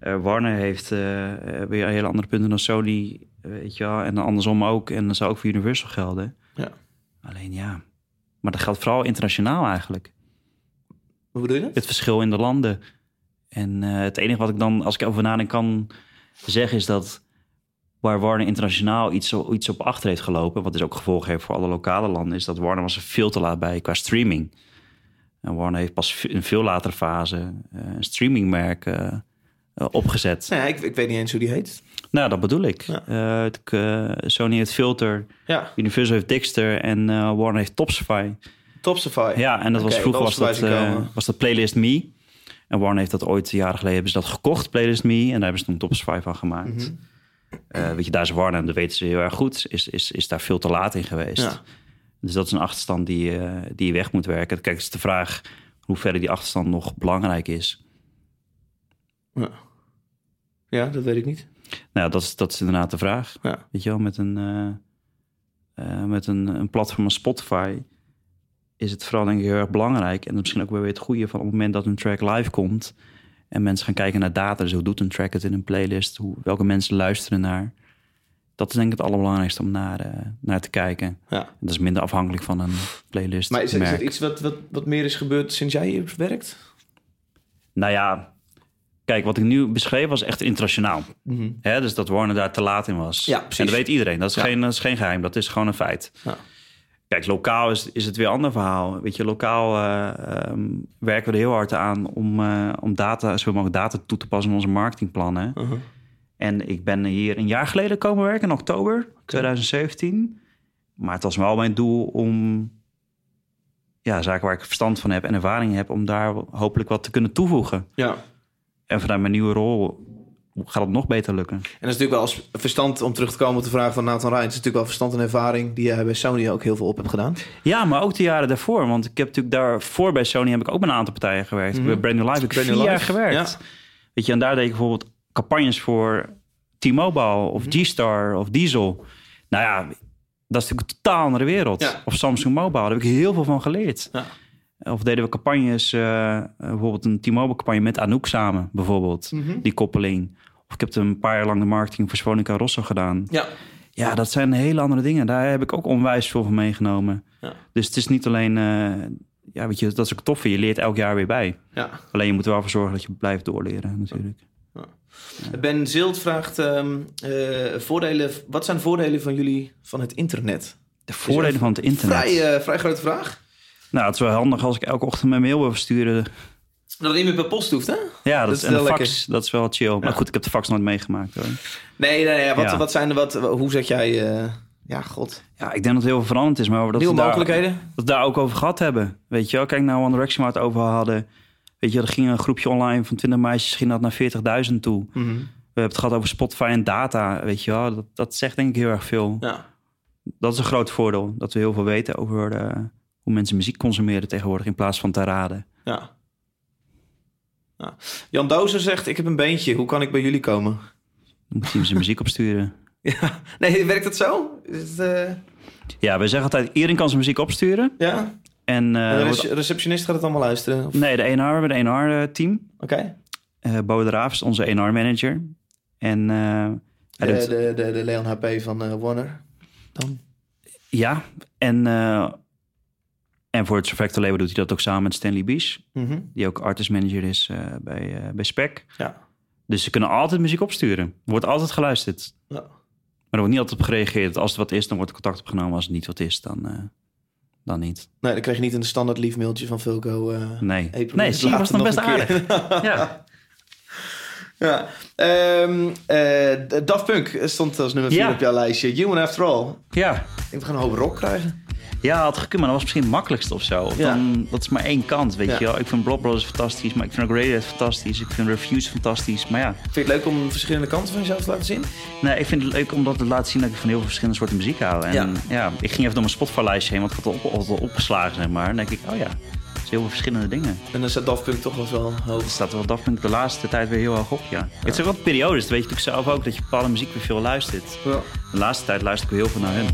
Warner heeft weer hele andere punten dan Sony, weet je wel. En andersom ook. En dat zou ook voor Universal gelden. Ja. Alleen maar dat geldt vooral internationaal eigenlijk. Hoe bedoel je dat? Het verschil in de landen. En het enige wat ik dan, als ik over nadenk, kan zeggen... is dat waar Warner internationaal iets op achter heeft gelopen... wat dus ook gevolgen heeft voor alle lokale landen... is dat Warner was er veel te laat bij qua streaming... En Warner heeft pas in veel latere fase een streamingmerk opgezet. Nou ja, ik weet niet eens hoe die heet. Nou, dat bedoel ik. Ja. Sony heeft Filter, Universal heeft Dixter en Warner heeft Topsify. Topsify? Ja, en dat was vroeger was dat Playlist Me. En Warner heeft dat ooit, jaren geleden, hebben ze dat gekocht, Playlist Me. En daar hebben ze toen Topsify van gemaakt. Mm-hmm. Weet je, daar is Warner, en dat weten ze heel erg goed, is daar veel te laat in geweest. Ja. Dus dat is een achterstand die je weg moet werken. Kijk, het is de vraag hoe verder die achterstand nog belangrijk is. Ja, dat weet ik niet. Nou, dat is inderdaad de vraag. Ja. Weet je wel, met een platform als Spotify... is het vooral denk ik heel erg belangrijk. En misschien ook weer het goede van op het moment dat een track live komt... en mensen gaan kijken naar data, dus hoe doet een track het in een playlist... welke mensen luisteren naar... Dat is denk ik het allerbelangrijkste om naar te kijken. Ja. Dat is minder afhankelijk van een playlist. Maar is dat iets wat meer is gebeurd sinds jij hier werkt? Nou ja, Kijk, wat ik nu beschreef was echt internationaal. Mm-hmm. Hè, dus dat Warner daar te laat in was. Ja, precies. En dat weet iedereen. Dat is geen geheim. Dat is gewoon een feit. Ja. Kijk, lokaal is het weer een ander verhaal. Weet je, lokaal werken we er heel hard aan om data, zoveel mogelijk data toe te passen in onze marketingplannen. Uh-huh. En ik ben hier een jaar geleden komen werken, in oktober 2017. Maar het was wel mijn doel om zaken waar ik verstand van heb en ervaring heb, om daar hopelijk wat te kunnen toevoegen. Ja. En vanuit mijn nieuwe rol gaat het nog beter lukken. En dat is natuurlijk wel als verstand, om terug te komen op de vraag van Nathan Rijn, het is natuurlijk wel verstand en ervaring die jij bij Sony ook heel veel op hebt gedaan. Ja, maar ook de jaren daarvoor. Want ik heb natuurlijk daarvoor bij Sony heb ik ook bij een aantal partijen gewerkt. Mm-hmm. Bij Brand New Life heb ik 4 jaar gewerkt. Ja. Weet je, en daar deed ik bijvoorbeeld campagnes voor T-Mobile of G-Star of Diesel. Nou ja, dat is natuurlijk een totaal andere wereld. Ja. Of Samsung Mobile, daar heb ik heel veel van geleerd. Ja. Of deden we campagnes, bijvoorbeeld een T-Mobile campagne met Anouk samen, bijvoorbeeld. Mm-hmm. Die koppeling. Of ik heb een paar jaar lang de marketing voor Veronica Rosso gedaan. Ja. Ja, dat zijn hele andere dingen. Daar heb ik ook onwijs veel van meegenomen. Ja. Dus het is niet alleen, weet je, dat is ook tof. Je leert elk jaar weer bij. Ja. Alleen je moet er wel voor zorgen dat je blijft doorleren, natuurlijk. Ja. Ja. Ben Zilt vraagt voordelen. Wat zijn de voordelen van jullie van het internet? De voordelen van het internet? Vrij grote vraag. Nou, het is wel handig als ik elke ochtend mijn mail wil versturen. Dat het niet meer per post hoeft, hè? Ja, dat is en de fax, lekker. Dat is wel chill. Ja. Maar goed, ik heb de fax nooit meegemaakt, hoor. Nee. Hoe zeg jij... God. Ja, ik denk dat heel veel veranderd is. Maar nieuwe mogelijkheden? Dat we daar ook over gehad hebben. Weet je wel, kijk naar One Direction waar we het over hadden. Weet je, er ging een groepje online van 20 meisjes, ging dat naar 40.000 toe. Mm-hmm. We hebben het gehad over Spotify en data, weet je wel. Dat zegt denk ik heel erg veel. Ja. Dat is een groot voordeel, dat we heel veel weten over... hoe mensen muziek consumeren tegenwoordig in plaats van te raden. Ja. Ja. Jan Dozer zegt, ik heb een beentje. Hoe kan ik bij jullie komen? Dan moet je hem zijn muziek opsturen. Ja. Nee, werkt dat zo? Is het, Ja, we zeggen altijd, iedereen kan zijn muziek opsturen. Ja. En de receptionist gaat het allemaal luisteren? Of? Nee, de A&R, we hebben een A&R-team. Oké. Bo de Raaf is onze A&R-manager. En de Leon HP van Warner. Dan? Ja, En voor het Surfacto label doet hij dat ook samen met Stanley Bies. Mm-hmm. Die ook artist manager is bij Spec. Ja. Dus ze kunnen altijd muziek opsturen. Wordt altijd geluisterd. Ja. Maar er wordt niet altijd op gereageerd. Als het wat is, dan wordt er contact opgenomen. Als het niet wat is, dan niet. Nee, dan krijg je niet een standaard lief mailtje van Fulco. Nee, zie je, was dan best aardig. Ja. Ja. Daft Punk stond als nummer 4 op jouw lijstje. Human After All. Ja. Ik ga een hoop rock krijgen. Ja, had gekund, maar dat was misschien het makkelijkste of zo. Of dan, dat is maar één kant, weet je wel. Ik vind Blood Brothers fantastisch, maar ik vind ook Radiohead fantastisch. Ik vind Refuse fantastisch, maar ja. Vind je het leuk om verschillende kanten van jezelf te laten zien? Nee, ik vind het leuk om dat te laten zien dat ik van heel veel verschillende soorten muziek hou. En ik ging even door mijn Spotify-lijstje heen, want ik had het al opgeslagen, zeg maar. En dan denk ik, het is heel veel verschillende dingen. En dan staat Daft Punk toch wel zo hoog? Dan staat wel Daft Punk de laatste tijd weer heel hoog op, ja. Het zijn wel periodes, dat weet je natuurlijk zelf ook, dat je bepaalde muziek weer veel luistert. Ja. De laatste tijd luister ik weer heel veel naar hun.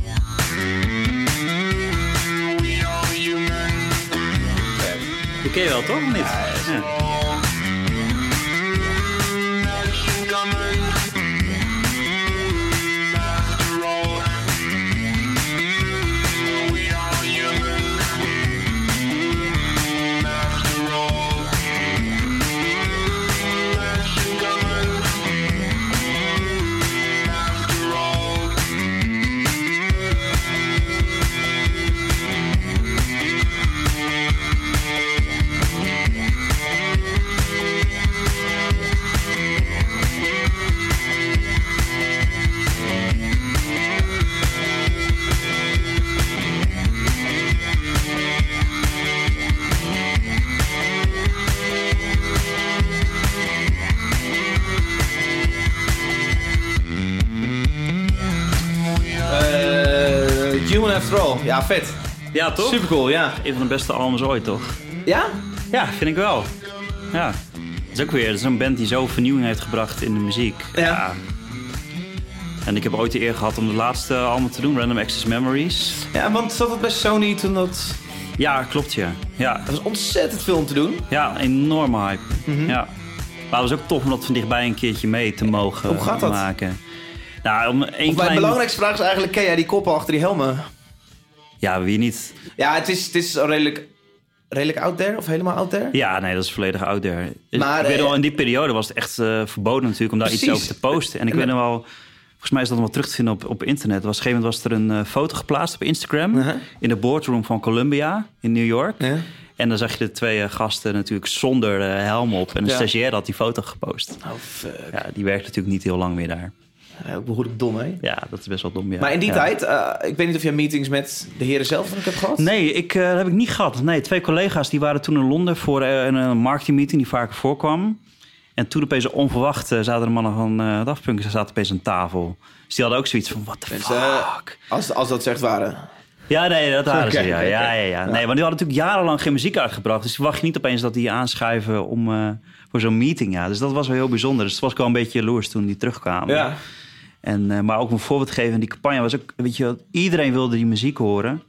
Dat ken je wel, toch? Of niet? Ja. Ja, vet. Ja, toch? Supercool, ja. Een van de beste albums ooit, toch? Ja? Ja, vind ik wel. Ja. Het is ook weer zo'n band die zo vernieuwing heeft gebracht in de muziek. Ja. En ik heb ooit de eer gehad om de laatste album te doen, Random Access Memories. Ja, want zat dat bij Sony toen dat... Ja, klopt, ja. Dat was ontzettend veel om te doen. Ja, enorme hype. Mm-hmm. Ja. Maar het was ook tof om dat van dichtbij een keertje mee te mogen maken. Hoe gaat dat? Nou, mijn belangrijkste vraag is eigenlijk, ken jij die koppen achter die helmen? Ja, wie niet? Ja, het is redelijk redelijk out there of helemaal out there? Ja, nee, dat is volledig out there. Maar, ik weet wel, in die periode was het echt verboden natuurlijk om daar precies iets over te posten. En ik weet nog wel, volgens mij is dat nog wel terug te vinden op internet. Op een gegeven moment was er een foto geplaatst op Instagram in de boardroom van Columbia in New York. Ja. En dan zag je de twee gasten natuurlijk zonder helm op. En een stagiair had die foto gepost. Oh, fuck. Ja, die werkt natuurlijk niet heel lang meer daar. Ook behoorlijk dom, hè? Ja, dat is best wel dom, ja. Maar in die tijd, ik weet niet of jij meetings met de heren zelf hebt gehad? Nee, dat heb ik niet gehad. Nee, twee collega's die waren toen in Londen voor een marketingmeeting die vaker voorkwam. En toen opeens onverwacht zaten de mannen van Daft Punk, ze zaten opeens aan tafel. Dus die hadden ook zoiets van, what the fuck? Als dat zegt waren... Ja, nee, dat waren ze. Ja. Nee, want die hadden natuurlijk jarenlang geen muziek uitgebracht. Dus wacht je niet opeens dat die aanschuiven om voor zo'n meeting. Ja. Dus dat was wel heel bijzonder. Dus het was gewoon een beetje jaloers toen die terugkwamen. Ja. En, maar ook een voorbeeld geven, die campagne was ook... Weet je, iedereen wilde die muziek horen.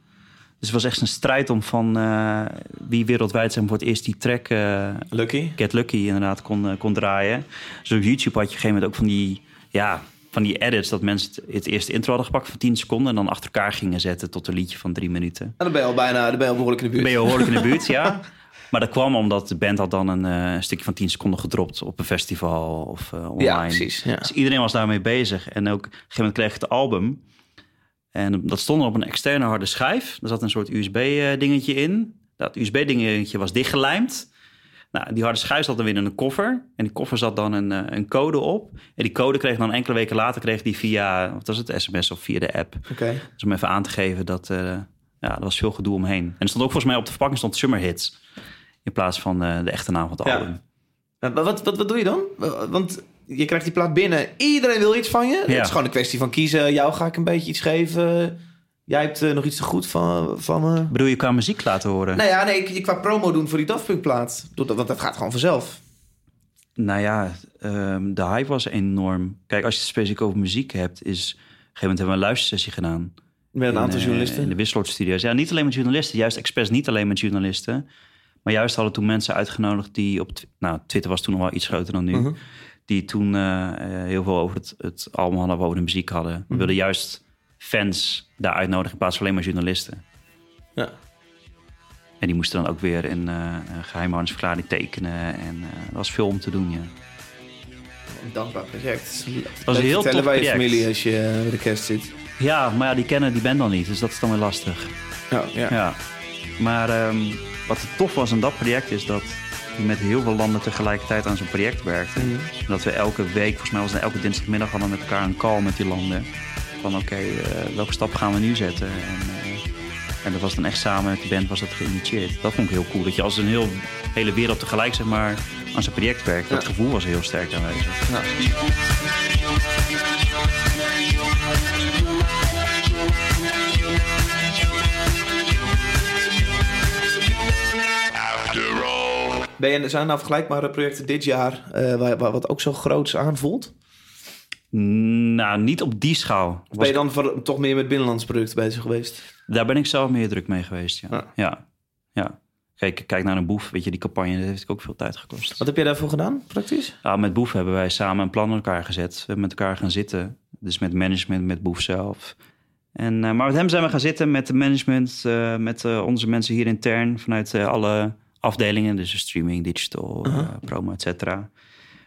Dus het was echt een strijd om van wie wereldwijd voor het eerst die track... Lucky? Get Lucky inderdaad kon draaien. Dus op YouTube had je op een gegeven moment ook van die... Ja, van die edits dat mensen het eerste intro hadden gepakt van 10 seconden... en dan achter elkaar gingen zetten tot een liedje van 3 minuten. En dan ben je al behoorlijk in de buurt. Ja. Maar dat kwam omdat de band had dan een stukje van 10 seconden gedropt... op een festival of online. Ja, precies. Ja. Dus iedereen was daarmee bezig. En ook op een gegeven moment kreeg ik het album. En dat stond op een externe harde schijf. Er zat een soort USB-dingetje in. Dat USB-dingetje was dichtgelijmd. Nou, die harde schijf zat dan weer in een koffer. En die koffer zat dan een code op. En die code kreeg dan enkele weken later via... wat was het, sms of via de app. Okay. Dus om even aan te geven dat... ja, er was veel gedoe omheen. En er stond ook volgens mij op de verpakking stond Summer Hits... in plaats van de echte naam van het album. Ja. Wat doe je dan? Want je krijgt die plaat binnen. Iedereen wil iets van je. Ja. Het is gewoon een kwestie van kiezen. Jou ga ik een beetje iets geven... Jij hebt nog iets te goed van me. Bedoel je qua muziek laten horen? Nou ja, nee, qua promo doen voor die Daft Punk plaat. Want dat gaat gewoon vanzelf. Nou ja, de hype was enorm. Kijk, als je het specifiek over muziek hebt... is op een gegeven moment hebben we een luistersessie gedaan. Met een aantal journalisten? In de Wisseloord-studio's. Ja, niet alleen met journalisten. Juist expres niet alleen met journalisten. Maar juist hadden toen mensen uitgenodigd die op... Nou, Twitter was toen nog wel iets groter dan nu. Uh-huh. Die toen heel veel over het album hadden, over de muziek hadden. Uh-huh. We wilden juist... fans daar uitnodigen in plaats van alleen maar journalisten. Ja. En die moesten dan ook weer een geheimhoudingsverklaring tekenen. En er was veel om te doen, ja. Een dankbaar project. Het was een heel tof bij je familie als je bij de kerst zit. Ja, maar ja, die kennen die band dan niet. Dus dat is dan weer lastig. Ja. Maar wat het tof was aan dat project is dat... die met heel veel landen tegelijkertijd aan zo'n project werkten. Mm-hmm. Dat we elke week, volgens mij was het elke dinsdagmiddag... hadden met elkaar een call met die landen... van welke stap gaan we nu zetten? En dat was dan echt samen met de band was dat geïnitieerd. Dat vond ik heel cool, dat je als een hele wereld tegelijk zeg maar, aan zijn project werkt. Dat gevoel was heel sterk aanwezig. Ja. Zijn er nou vergelijkbare projecten dit jaar wat ook zo groots aanvoelt? Nou, niet op die schaal. Ben je dan toch meer met binnenlandse producten bezig geweest? Daar ben ik zelf meer druk mee geweest, ja. Kijk naar een Boef, weet je, die campagne, dat heeft ook veel tijd gekost. Wat heb je daarvoor gedaan, praktisch? Nou, met Boef hebben wij samen een plan met elkaar gezet. We hebben met elkaar gaan zitten. Dus met management, met Boef zelf. Maar met hem zijn we gaan zitten, met de management, met onze mensen hier intern... vanuit alle afdelingen, dus streaming, digital, promo, et cetera...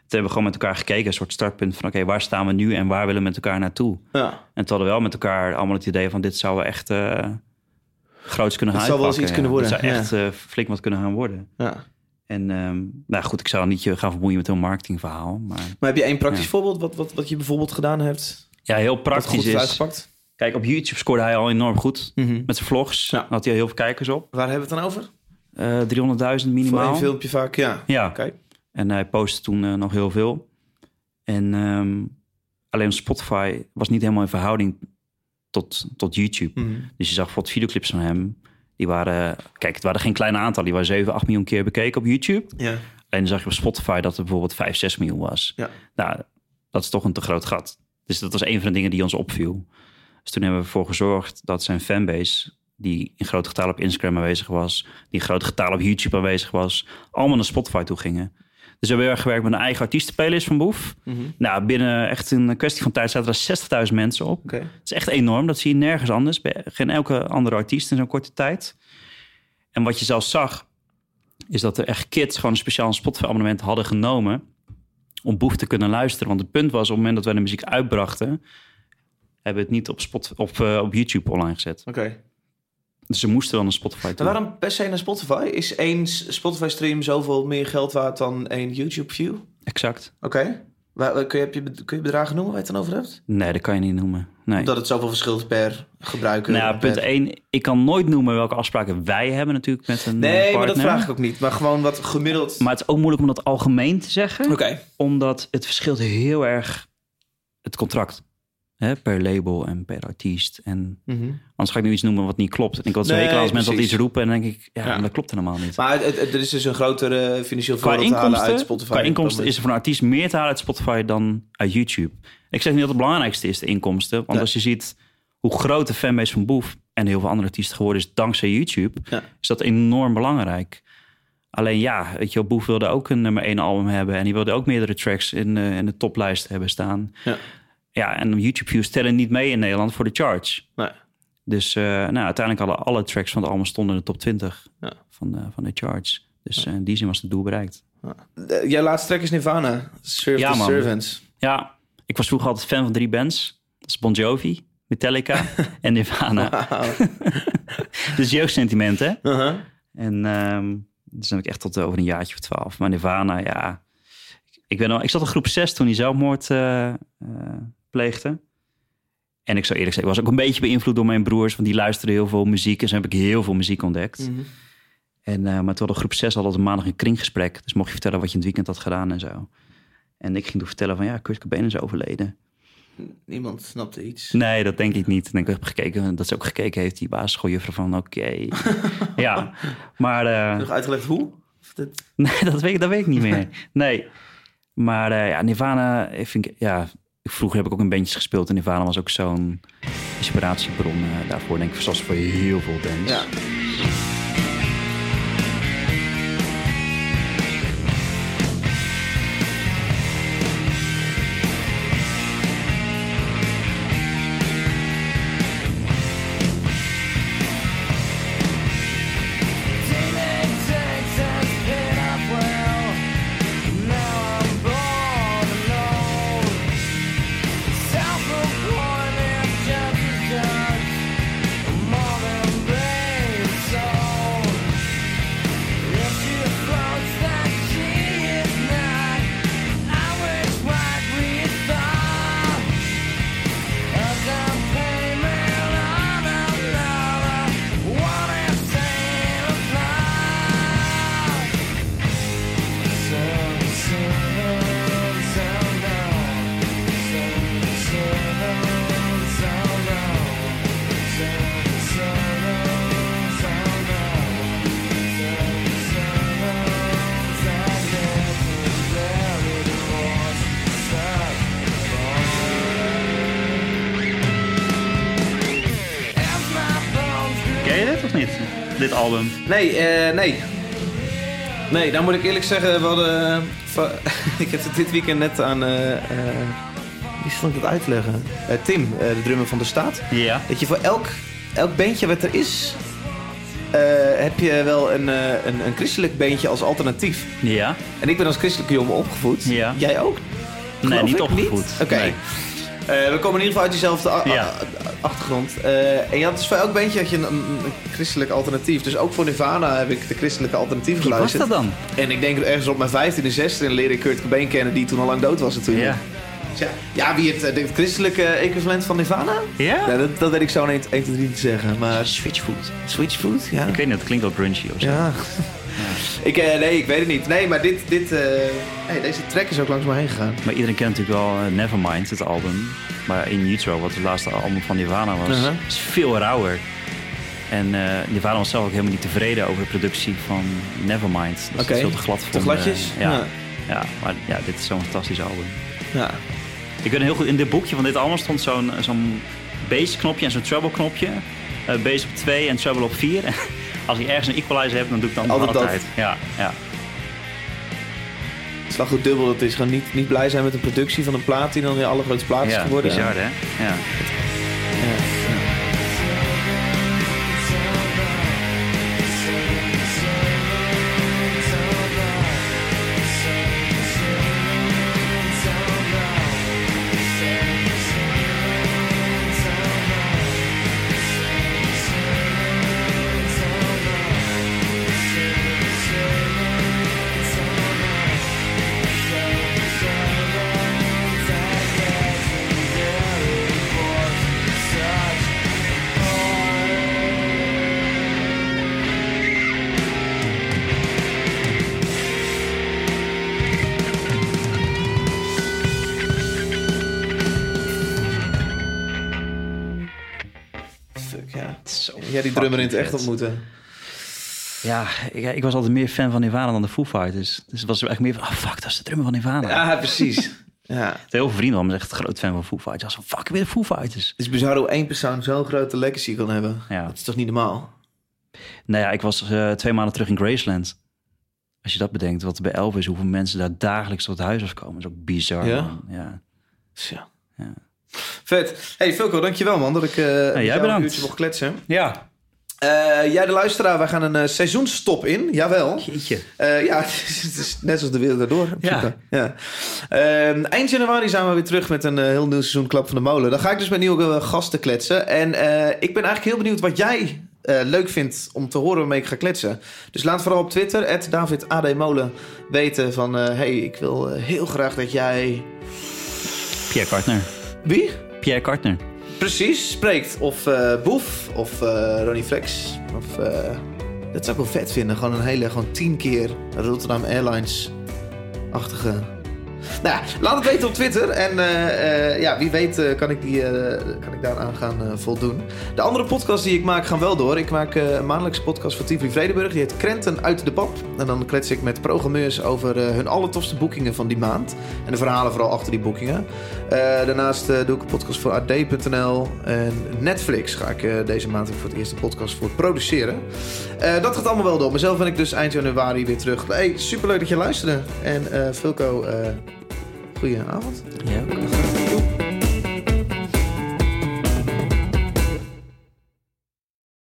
Toen hebben we gewoon met elkaar gekeken, een soort startpunt van... oké, waar staan we nu en waar willen we met elkaar naartoe? Ja. En toen hadden we wel met elkaar allemaal het idee van... dit zou we echt groots kunnen gaan uitpakken. Het zou wel eens iets kunnen worden. Het zou echt flink wat kunnen gaan worden. Ja. En nou goed, ik zou niet je gaan vermoeien met een marketingverhaal. Maar heb je één praktisch voorbeeld wat je bijvoorbeeld gedaan hebt? Ja, heel praktisch is... Uitgepakt? Kijk, op YouTube scoorde hij al enorm goed met zijn vlogs. Ja. Daar had hij al heel veel kijkers op. Waar hebben we het dan over? 300.000 minimaal. Voor een filmpje vaak, ja. Okay. En hij postte toen nog heel veel. En alleen Spotify was niet helemaal in verhouding tot YouTube. Mm-hmm. Dus je zag bijvoorbeeld videoclips van hem. Die waren... Kijk, het waren geen kleine aantallen. Die waren 7, 8 miljoen keer bekeken op YouTube. Ja. Alleen dan zag je op Spotify dat er bijvoorbeeld 5, 6 miljoen was. Ja. Nou, dat is toch een te groot gat. Dus dat was een van de dingen die ons opviel. Dus toen hebben we ervoor gezorgd dat zijn fanbase... die in grote getalen op Instagram aanwezig was... die in grote getalen op YouTube aanwezig was... allemaal naar Spotify toe gingen... Dus we hebben heel erg gewerkt met een eigen artiestenplaylist van Boef. Mm-hmm. Nou, binnen echt een kwestie van tijd zaten er 60.000 mensen op. Okay. Dat is echt enorm. Dat zie je nergens anders. Geen elke andere artiest in zo'n korte tijd. En wat je zelf zag, is dat er echt kids gewoon een speciaal Spotify-abonnement hadden genomen om Boef te kunnen luisteren. Want het punt was, op het moment dat wij de muziek uitbrachten, hebben we het niet op Spotify, op YouTube online gezet. Oké. Dus ze moesten wel naar Spotify toe. Maar waarom per se naar Spotify? Is één Spotify-stream zoveel meer geld waard dan één YouTube-view? Exact. Oké. Kun je bedragen noemen waar je het dan over hebt? Nee, dat kan je niet noemen. Nee. Omdat het zoveel verschilt per gebruiker. Nou ja, punt 1. Ik kan nooit noemen welke afspraken wij hebben natuurlijk met een partner. Nee, maar dat vraag ik ook niet. Maar gewoon wat gemiddeld. Maar het is ook moeilijk om dat algemeen te zeggen. Oké. Omdat het verschilt heel erg het contract. Hè, per label en per artiest. En anders ga ik nu iets noemen wat niet klopt. En ik had zeker als mensen dat iets roepen en denk ik, ja. dat klopt er normaal niet. Maar er is dus een grotere financieel voordeel te halen uit Spotify. Qua inkomsten is er voor een artiest meer te halen uit Spotify dan uit YouTube. Ik zeg niet dat het belangrijkste is, de inkomsten. Want als je ziet hoe groot de fanbase van Boef en heel veel andere artiesten geworden is dankzij YouTube, is dat enorm belangrijk. Alleen weet je, Boef wilde ook een nummer 1 album hebben en die wilde ook meerdere tracks in de toplijst hebben staan. Ja, en YouTube-views tellen niet mee in Nederland voor de charts. Nee. Dus uiteindelijk hadden alle tracks van het album stonden in de top 20 van de charts. Dus in die zin was het doel bereikt. Jouw laatste track is Nirvana, Serve the Servants. Ja, ik was vroeger altijd fan van 3 bands. Dat is Bon Jovi, Metallica en Nirvana. Dus jeugdsentiment, hè? En dus dan heb ik echt tot over een jaartje of 12. Maar Nirvana, ja. Ik zat in groep 6 toen hij zelfmoord pleegde. En ik zou eerlijk zeggen, ik was ook een beetje beïnvloed door mijn broers, want die luisterden heel veel muziek en zo heb ik heel veel muziek ontdekt. En, maar toen had groep 6 altijd een maandag een kringgesprek. Dus mocht je vertellen wat je in het weekend had gedaan en zo. En ik ging toen vertellen van Kurt Cobain is overleden. Niemand snapte iets. Nee, dat denk ik niet. En ik heb gekeken, dat ze ook gekeken heeft, die basisschooljuffrouw van oké. Ja, maar nog uitgelegd hoe? Nee, dat weet ik niet meer. Nee. Maar Nirvana, vroeger heb ik ook in bandjes gespeeld. En Nirvana was ook zo'n inspiratiebron daarvoor. Denk ik, zoals voor heel veel bands. Ja. Album. Nee, dan moet ik eerlijk zeggen, we hadden, ik heb het dit weekend net aan, wie stond het uit te leggen? Tim, de drummer van De Staat. Ja. Dat je voor elk bandje wat er is, heb je wel een christelijk bandje als alternatief. Ja. En ik ben als christelijke jongen opgevoed. Ja. Jij ook? Nee, niet opgevoed. Oké. Nee. We komen in ieder geval uit diezelfde achtergrond. En je had dus voor elk bandje had je een christelijk alternatief. Dus ook voor Nirvana heb ik de christelijke alternatief geluisterd. Wat was dat dan? En ik denk ergens op mijn 15e, 16e leerde ik Kurt Cobain kennen, die toen al lang dood was natuurlijk. Yeah. Dus ja, wie het christelijke equivalent van Nirvana? Yeah? Ja, dat weet ik zo in 1, 2, 3 te zeggen. Maar Switchfoot, ja. Ik weet niet, dat klinkt wel grungy of zo. Ja. Ik weet het niet. Nee, maar deze track is ook langs me heen gegaan. Maar iedereen kent natuurlijk wel Nevermind, het album. Maar In Utero, wat het laatste album van Nirvana was, is veel rauwer. En Nirvana was zelf ook helemaal niet tevreden over de productie van Nevermind. Dus dat is heel te glad. Te gladjes? Maar dit is zo'n fantastisch album. Ja. Ik weet heel goed, in dit boekje van dit album stond zo'n bass knopje en zo'n treble knopje. Bass op 2 en treble op 4. Als ik ergens een equalizer heb, dan doe ik dan altijd. Ja. Het is wel goed dubbel. Het is gewoon niet blij zijn met de productie van een plaat die dan weer alle grote plaat is geworden. Bizar, hè? Ja. jij die drummer in het echt ontmoette? Ja, ik was altijd meer fan van Nirvana dan de Foo Fighters. Dus het was er eigenlijk meer van, oh fuck, dat is de drummer van Nirvana. Ja, precies. Ja. Heel veel vrienden waren echt groot fan van Foo Fighters. Als van, fuck, weer de Foo Fighters. Het is bizar hoe één persoon zo'n grote legacy kan hebben. Ja. Dat is toch niet normaal? Nou ja, ik was 2 maanden terug in Graceland. Als je dat bedenkt, wat er bij Elvis, hoeveel mensen daar dagelijks tot het huis afkomen. Dat is ook bizar. Ja? Man. Ja. Ja. Ja. Vet. Hey Fulco, dankjewel man dat ik een uurtje mocht kletsen. Ja. Jij de luisteraar, wij gaan een seizoenstop in. Jawel. Jeetje. Ja, het is net zoals de wereld daardoor. Ja. Ja. Eind januari zijn we weer terug met een heel nieuw seizoen Klap van de Molen. Dan ga ik dus met nieuwe gasten kletsen. En ik ben eigenlijk heel benieuwd wat jij leuk vindt om te horen waarmee ik ga kletsen. Dus laat vooral op Twitter, @DavidADMolen, weten van... hey, ik wil heel graag dat jij... Pierre Kartner. Wie? Pierre Kartner. Precies, spreekt. Of Boef, of Ronnie Flex. Of, dat zou ik wel vet vinden. Gewoon een hele, 10 keer Rotterdam Airlines-achtige... Nou ja, laat het weten op Twitter. En ja, wie weet kan ik daaraan gaan voldoen. De andere podcasts die ik maak gaan wel door. Ik maak een maandelijkse podcast voor Tivoli Vredenburg. Die heet Krenten uit de Pap. En dan klets ik met programmeurs over hun allertofste boekingen van die maand. En de verhalen vooral achter die boekingen. Daarnaast doe ik een podcast voor ad.nl. En Netflix ga ik deze maand voor het eerste podcast voor produceren. Dat gaat allemaal wel door. Mezelf ben ik dus eind januari weer terug. Hey, superleuk dat je luisterde. En Fulco... Goedenavond. Ja.